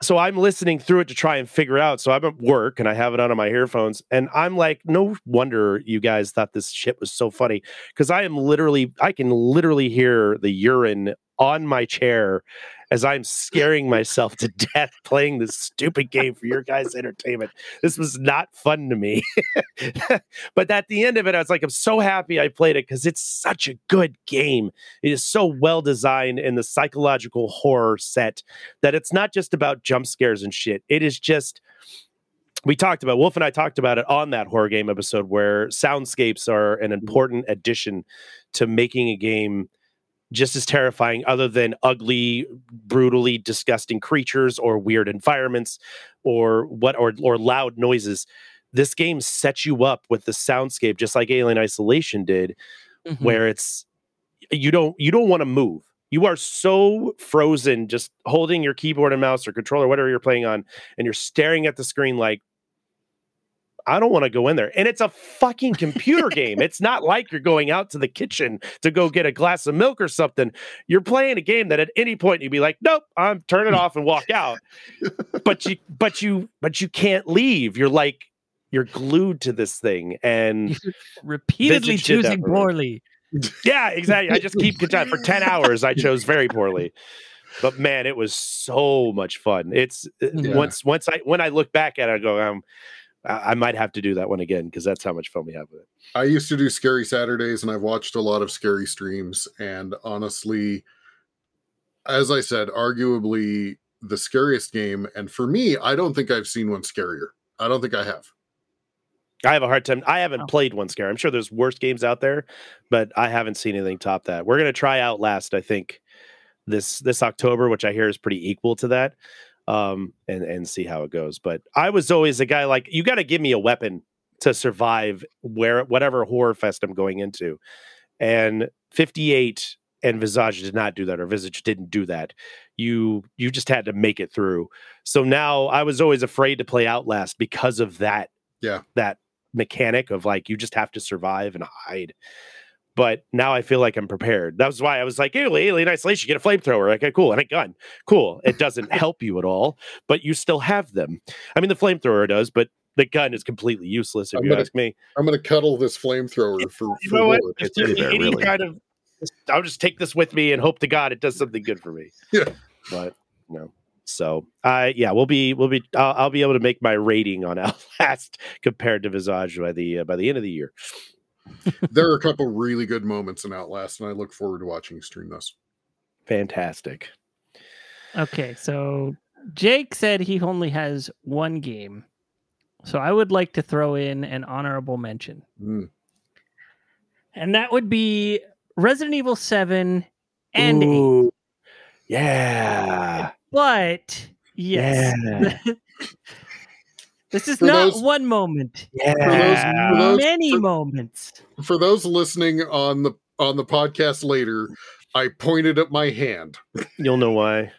so I'm listening through it to try and figure out. So I'm at work and I have it on my earphones, and I'm like, no wonder you guys thought this shit was so funny, because I am literally, I can literally hear the urine on my chair as I'm scaring myself to death playing this stupid game for your guys' entertainment. This was not fun to me. But at the end of it, I was like, I'm so happy I played it, because it's such a good game. It is so well designed in the psychological horror set that it's not just about jump scares and shit. It is just... we talked about, Wolf and I talked about it on that horror game episode, where soundscapes are an important addition to making a game just as terrifying, other than ugly, brutally disgusting creatures or weird environments or what or or loud noises. This game sets you up with the soundscape, just like Alien Isolation did, mm-hmm. where it's you don't you don't want to move. You are so frozen, just holding your keyboard and mouse or controller, whatever you're playing on, and you're staring at the screen like, I don't want to go in there. And it's a fucking computer game. It's not like you're going out to the kitchen to go get a glass of milk or something. You're playing a game that at any point you'd be like, nope, I'm turn it off and walk out. But you, but you, but you can't leave. You're like, you're glued to this thing and repeatedly choosing poorly. Yeah, exactly. I just keep for ten hours. I chose very poorly, but man, it was so much fun. It's yeah. once, once I, when I look back at it, I go, um, I might have to do that one again, because that's how much fun we have with it. I used to do Scary Saturdays, and I've watched a lot of scary streams. And honestly, as I said, arguably the scariest game. And for me, I don't think I've seen one scarier. I don't think I have. I have a hard time. I haven't oh. played one scary. I'm sure there's worse games out there, but I haven't seen anything top that. We're going to try Outlast, I think, this this October, which I hear is pretty equal to that. Um, and, and see how it goes. But I was always a guy like, you got to give me a weapon to survive where whatever horror fest I'm going into. And fifty-eight and Visage did not do that, or Visage didn't do that. You, you just had to make it through. So now I was always afraid to play Outlast because of that. Yeah. That mechanic of like, you just have to survive and hide. But now I feel like I'm prepared. That was why I was like, hey, Alien Isolation, you get a flamethrower. Okay, cool. And a gun. Cool. It doesn't help you at all, but you still have them. I mean, the flamethrower does, but the gun is completely useless, if I'm you gonna, ask me. I'm going to cuddle this flamethrower for, for you know what? It's just either, any really. kind of, I'll just take this with me and hope to God it does something good for me. Yeah. But, no. So, uh, yeah, we'll be, we'll be, I'll, I'll be able to make my rating on Outlast compared to Visage by the, uh, by the end of the year. There are a couple really good moments in Outlast, and I look forward to watching you stream this. Fantastic. Okay, so Jake said he only has one game, so I would like to throw in an honorable mention. Mm. And that would be Resident Evil seven and Ooh. eight. Yeah. But, yes. Yeah. This is for not those, one moment. Yeah. For those, for those, Many for, moments. For those listening on the on the podcast later, I pointed at my hand. You'll know why.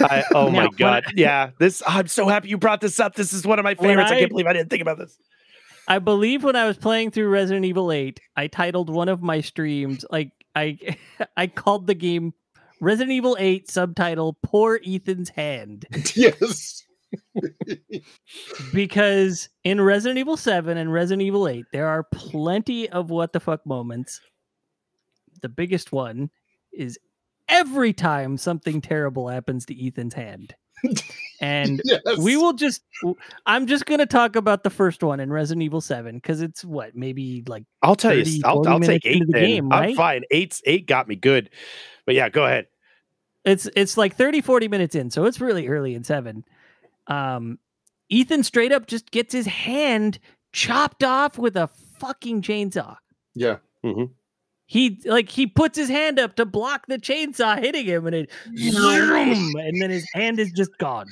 I, oh my God. I, yeah. This I'm so happy you brought this up. This is one of my favorites. I, I can't believe I didn't think about this. I believe when I was playing through Resident Evil eight, I titled one of my streams, like I I called the game Resident Evil eight subtitle Poor Ethan's Hand. Yes. Because in Resident Evil seven and Resident Evil eight, there are plenty of what the fuck moments. The biggest one is every time something terrible happens to Ethan's hand. And yes. we will just, I'm just going to talk about the first one in Resident Evil seven, because it's what, maybe like I'll tell thirty, you, I'll, I'll take eight. The game, I'm right? fine. Eight's eight got me good. But yeah, go ahead. It's, it's like thirty, forty minutes in. So it's really early in seven. Um, Ethan straight up just gets his hand chopped off with a fucking chainsaw. Yeah. Mm-hmm. He like he puts his hand up to block the chainsaw hitting him, and it zoom, and then his hand is just gone.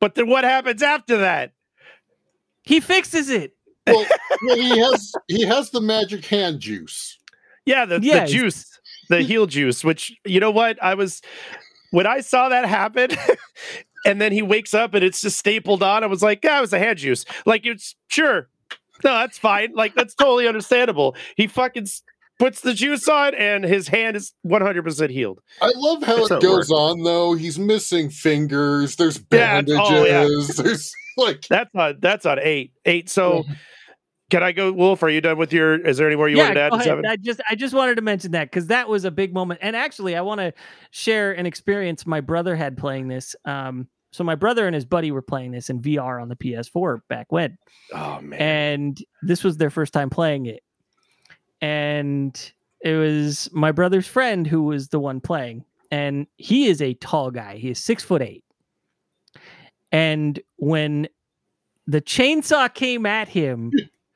But then what happens after that? He fixes it. Well, well he has he has the magic hand juice. Yeah, the, yeah, the juice. The heel juice, which, you know what? I was, when I saw that happen, and then he wakes up and it's just stapled on, I was like, yeah, it was a hand juice. Like, it's sure. No, that's fine. Like, that's totally understandable. He fucking puts the juice on and his hand is one hundred percent healed. I love how that's it goes work. on, though. He's missing fingers. There's bandages. Yeah, oh, yeah. There's like. That's on, that's on eight. Eight. So. Can I go, Wolf? Are you done with your? Is there any more you yeah, wanted to add? Go ahead. Seven? I just, I just wanted to mention that because that was a big moment. And actually, I want to share an experience my brother had playing this. Um, so my brother and his buddy were playing this in V R on the P S four back when. Oh man! And this was their first time playing it, and it was my brother's friend who was the one playing, and he is a tall guy. He is six foot eight, and when the chainsaw came at him.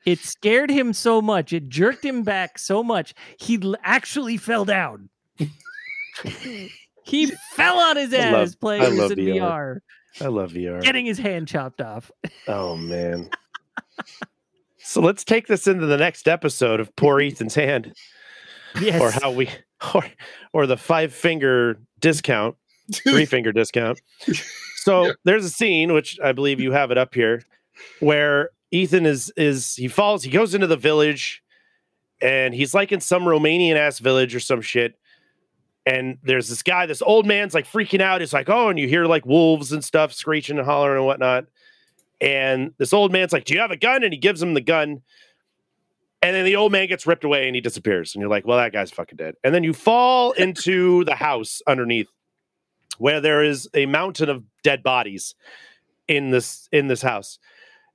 It scared him so much. It jerked him back so much. He l- actually fell down. He fell on his ass I love, playing I this in V R. V R. I love V R. Getting his hand chopped off. Oh, man. So let's take this into the next episode of Poor Ethan's Hand. Yes. Or how we, or, or the five finger discount, three finger discount. So yeah. There's a scene, which I believe you have it up here, where Ethan is, is he falls, he goes into the village, and he's like in some Romanian ass village or some shit. And there's this guy, this old man's like freaking out. He's like, oh, and you hear like wolves and stuff screeching and hollering and whatnot. And this old man's like, do you have a gun? And he gives him the gun. And then the old man gets ripped away and he disappears. And you're like, well, that guy's fucking dead. And then you fall into the house underneath, where there is a mountain of dead bodies in this in this house.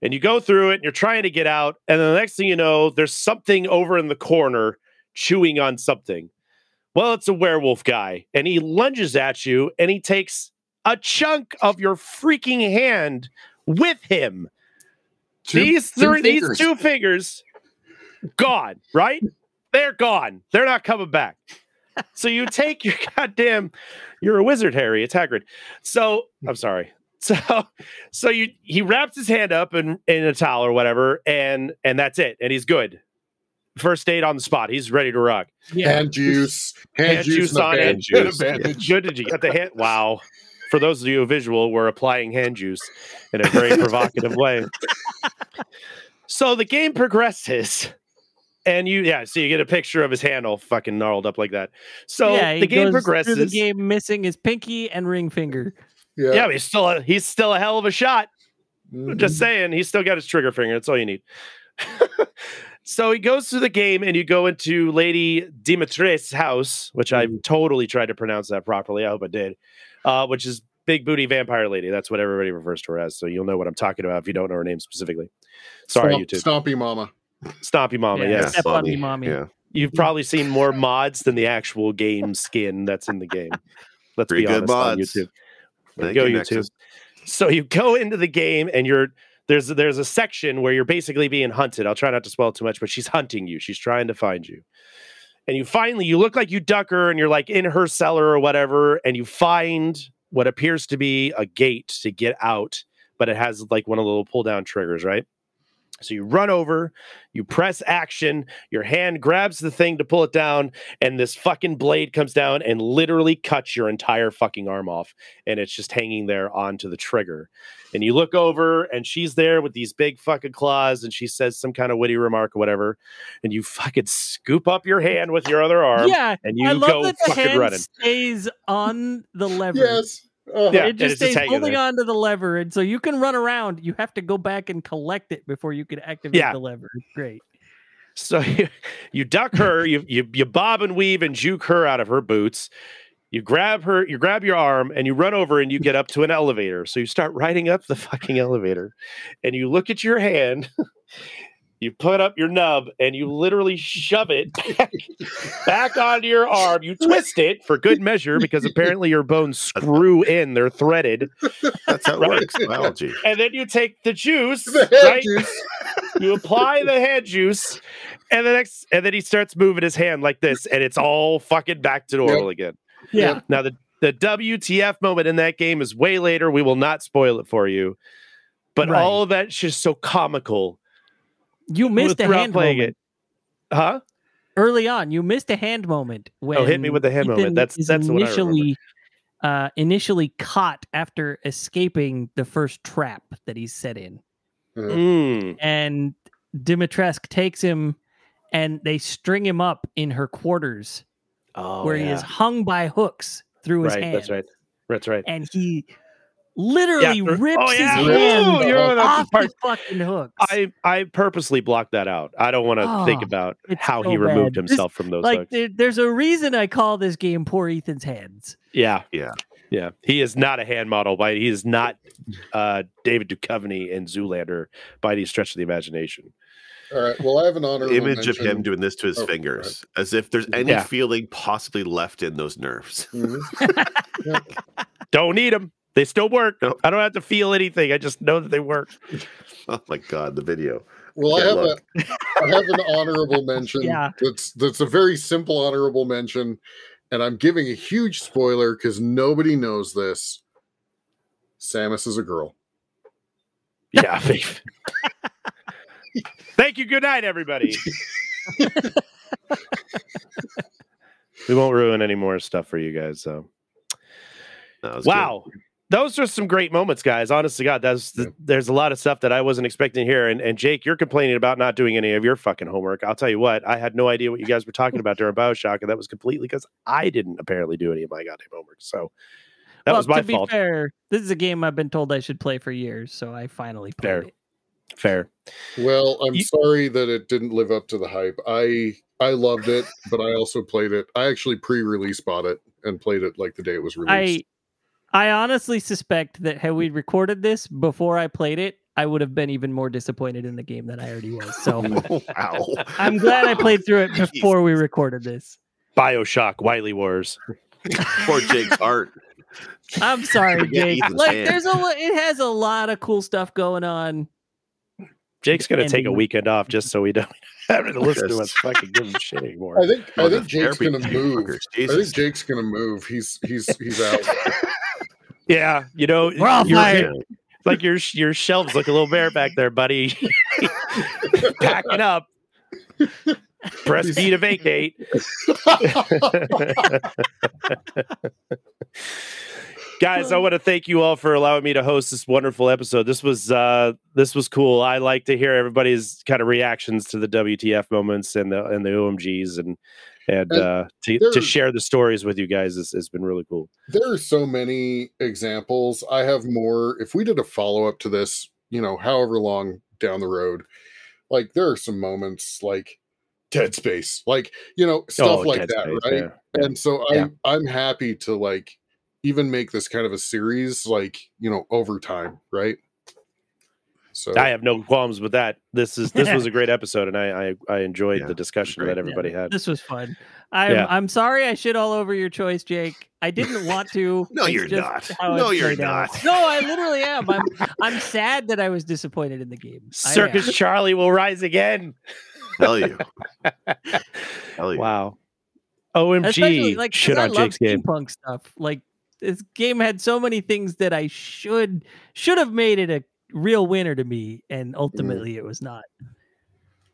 And you go through it and you're trying to get out. And then the next thing you know, there's something over in the corner chewing on something. Well, it's a werewolf guy. And he lunges at you and he takes a chunk of your freaking hand with him. Two, these, three, two these two fingers, gone, right? They're gone. They're not coming back. So you take your goddamn, you're a wizard, Harry. It's Hagrid. So I'm sorry. So, so you he wraps his hand up in, in a towel or whatever, and and that's it. And he's good. First aid on the spot. He's ready to rock. Yeah. Hand juice, hand, hand juice, juice on hand juice. Good, did you get the hand? Wow. For those of you visual, we're applying hand juice in a very provocative way. So the game progresses. And you, yeah, so you get a picture of his hand all fucking gnarled up like that. So yeah, the game progresses. The game missing his pinky and ring finger. Yeah, yeah, but he's still a, he's still a hell of a shot. Mm-hmm. Just saying, he's still got his trigger finger. That's all you need. So he goes through the game, and you go into Lady Dimitrescu's house, which mm-hmm. I totally tried to pronounce that properly. I hope I did. Uh, which is Big Booty Vampire Lady. That's what everybody refers to her as. So you'll know what I'm talking about if you don't know her name specifically. Sorry, Stomp, YouTube. Stompy Mama. Stompy Mama, yeah, yes. Stompy Mommy. Yeah. You've probably seen more mods than the actual game skin that's in the game. Let's Pretty be honest good mods. On YouTube. There you go, you YouTube. So you go into the game, and you're there's there's a section where you're basically being hunted. I'll try not to spoil too much, but she's hunting you. She's trying to find you. And you finally, you look like you duck her, and you're like in her cellar or whatever, and you find what appears to be a gate to get out, but it has like one of the little pull-down triggers, right? So you run over, you press action, your hand grabs the thing to pull it down, and this fucking blade comes down and literally cuts your entire fucking arm off. And it's just hanging there onto the trigger. And you look over, and she's there with these big fucking claws, and she says some kind of witty remark or whatever. And you fucking scoop up your hand with your other arm, yeah, and you I love go that the fucking hand running. Stays on the lever. Yes. Uh-huh. Yeah, it just stays holding on to the lever, and so you can run around. You have to go back and collect it before you can activate yeah. the lever. Great. So you, you duck her, you, you you bob and weave and juke her out of her boots. You grab her, you grab your arm, and you run over and you get up to an elevator. So you start riding up the fucking elevator, and you look at your hand. You put up your nub and you literally shove it back, back onto your arm. You twist it for good measure because apparently your bones screw in. They're threaded. That's how it right? works. Biology. And then you take the juice, the right? Juice. You apply the hand juice, and the next, and then he starts moving his hand like this, and it's all fucking back to normal yep. again. Yeah. Now the, the W T F moment in that game is way later. We will not spoil it for you, but right. all of that's just so comical. You missed a hand playing moment. It. Huh? Early on, you missed a hand moment. When oh, hit me with the hand Ethan moment. That's that's initially, what I uh, initially caught after escaping the first trap that he's set in. Mm. And Dimitrescu takes him and they string him up in her quarters oh, where yeah. he is hung by hooks through his right, hand. That's right. That's right. And he... literally yeah, rips oh, yeah. his hand Ooh, off the fucking hooks. I, I purposely blocked that out. I don't want to oh, think about how so he removed bad. Himself this, from those like, hooks. There, there's a reason I call this game Poor Ethan's Hands. Yeah, yeah, yeah. He is not a hand model. By He is not uh, David Duchovny in Zoolander by any stretch of the imagination. All right, well, I have an honorable image mention. Of him doing this to his oh, fingers, right. as if there's any yeah. feeling possibly left in those nerves. Mm-hmm. yeah. Don't need them. They still work. Nope. I don't have to feel anything. I just know that they work. Oh my God, the video. Well, I have, a, I have an honorable mention yeah. that's that's a very simple honorable mention, and I'm giving a huge spoiler because nobody knows this. Samus is a girl. Yeah. Thank you. Good night, everybody. We won't ruin any more stuff for you guys, so. Wow. Good. those are some great moments, guys. Honest to God, that's the, yeah. there's a lot of stuff that I wasn't expecting here. And, and Jake, you're complaining about not doing any of your fucking homework. I'll tell you what, I had no idea what you guys were talking about during Bioshock, and that was completely because I didn't apparently do any of my goddamn homework. So that well, was my fault. To be fault. fair, this is a game I've been told I should play for years, so I finally played fair. it. Fair. Well, I'm you, sorry that it didn't live up to the hype. I I loved it, but I also played it. I actually pre-release bought it and played it like the day it was released. I, I honestly suspect that had we recorded this before I played it, I would have been even more disappointed in the game than I already was. So oh, wow. I'm glad I played through it before Jesus. we recorded this. Bioshock, Wily Wars. Poor Jake's art. I'm sorry, Jake. Yeah, like, there's a, it has a lot of cool stuff going on. Jake's going to take a weekend off just so we don't have to listen to us fucking give him shit anymore. I think, I think Jake's going to move. I think Jake's going to move. He's, he's, he's out. Yeah, you know, we're all fired. Like your your shelves look a little bare back there, buddy. Pack it up. Press B to vacate. Guys, I want to thank you all for allowing me to host this wonderful episode. This was uh, this was cool. I like to hear everybody's kind of reactions to the W T F moments and the and the O M Gs and. And, and uh, to, there, to share the stories with you guys has, has been really cool. There are so many examples. I have more. If we did a follow-up to this, you know, however long down the road, like there are some moments like Dead Space, like, you know, stuff oh, like that, space, right? Yeah. And so yeah. I, I'm happy to like even make this kind of a series, like, you know, over time, right? So I have no qualms with that. This is this was a great episode, and I I, I enjoyed yeah, the discussion that everybody yeah. had. This was fun. I'm yeah. I'm sorry I shit all over your choice, Jake. I didn't want to. no, you're not. No, you're not. Out. No, I literally am. I'm I'm sad that I was disappointed in the game. Circus Charlie will rise again. Tell you. Tell you. Wow. O M G. Especially, like, shit on Jake's game. Punk stuff. Like this game had so many things that I should should have made it a real winner to me, and ultimately mm. it was not.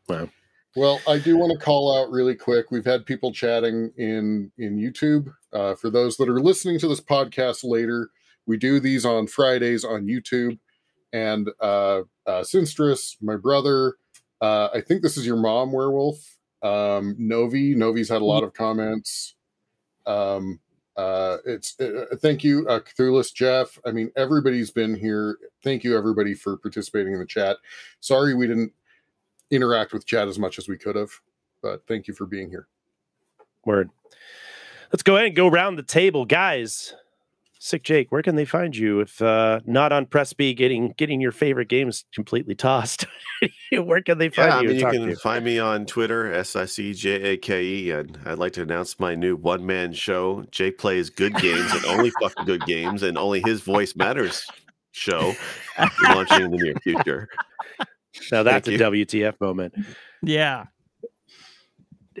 Wow. Well, I do want to call out really quick, we've had people chatting in in YouTube. Uh for those that are listening to this podcast later, we do these on Fridays on YouTube, and uh uh Sinstress, my brother, uh I think this is your mom, Werewolf, um Novi Novi's had a lot of comments. um Uh, it's uh, thank you, uh, Cthulhu's Jeff. I mean, everybody's been here. Thank you, everybody, for participating in the chat. Sorry we didn't interact with chat as much as we could have, but thank you for being here. Word. Let's go ahead and go around the table, guys. Sick Jake, where can they find you if uh, not on Press B getting getting your favorite games completely tossed? Where can they find yeah, you? I mean, you can to? find me on Twitter, S I C J A K E, and I'd like to announce my new one-man show, Jake Plays Good Games and Only Fucking Good Games and Only His Voice Matters show, launching in the near future. Now that's Thank a you. W T F moment. Yeah.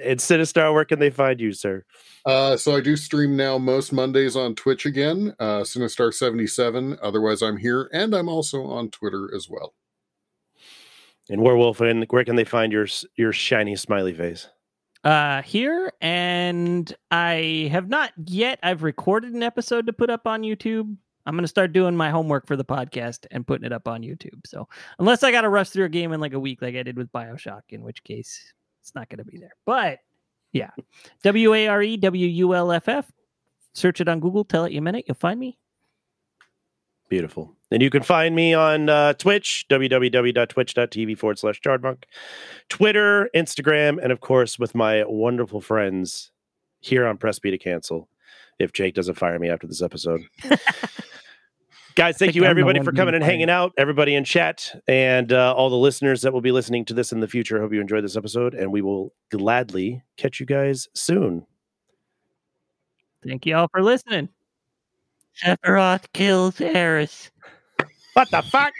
And Sinistar, where can they find you, sir? Uh, so I do stream now most Mondays on Twitch again, uh, Sinistar seventy-seven. Otherwise, I'm here, and I'm also on Twitter as well. And Werewolf, and where can they find your your shiny smiley face? Uh, here, and I have not yet. I've recorded an episode to put up on YouTube. I'm going to start doing my homework for the podcast and putting it up on YouTube. So unless I got to rush through a game in like a week, like I did with Bioshock, in which case it's not going to be there. But yeah, W A R E W U L F F. Search it on Google. Tell it you meant it. You'll find me. Beautiful. And you can find me on uh, Twitch, www.twitch.tv forward slash Chardmonk. Twitter, Instagram, and of course with my wonderful friends here on Press B to Cancel, if Jake doesn't fire me after this episode. Guys, thank you, everybody, for coming and hanging out. Everybody in chat and uh, all the listeners that will be listening to this in the future. Hope you enjoyed this episode, and we will gladly catch you guys soon. Thank you all for listening. Sephiroth kills Eris. What the fuck?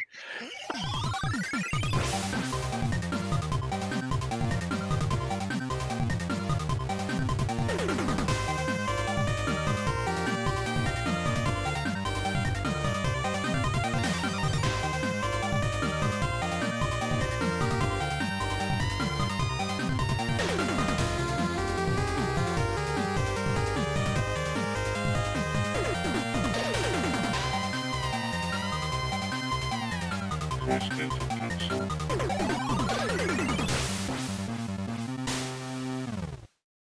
Darkness.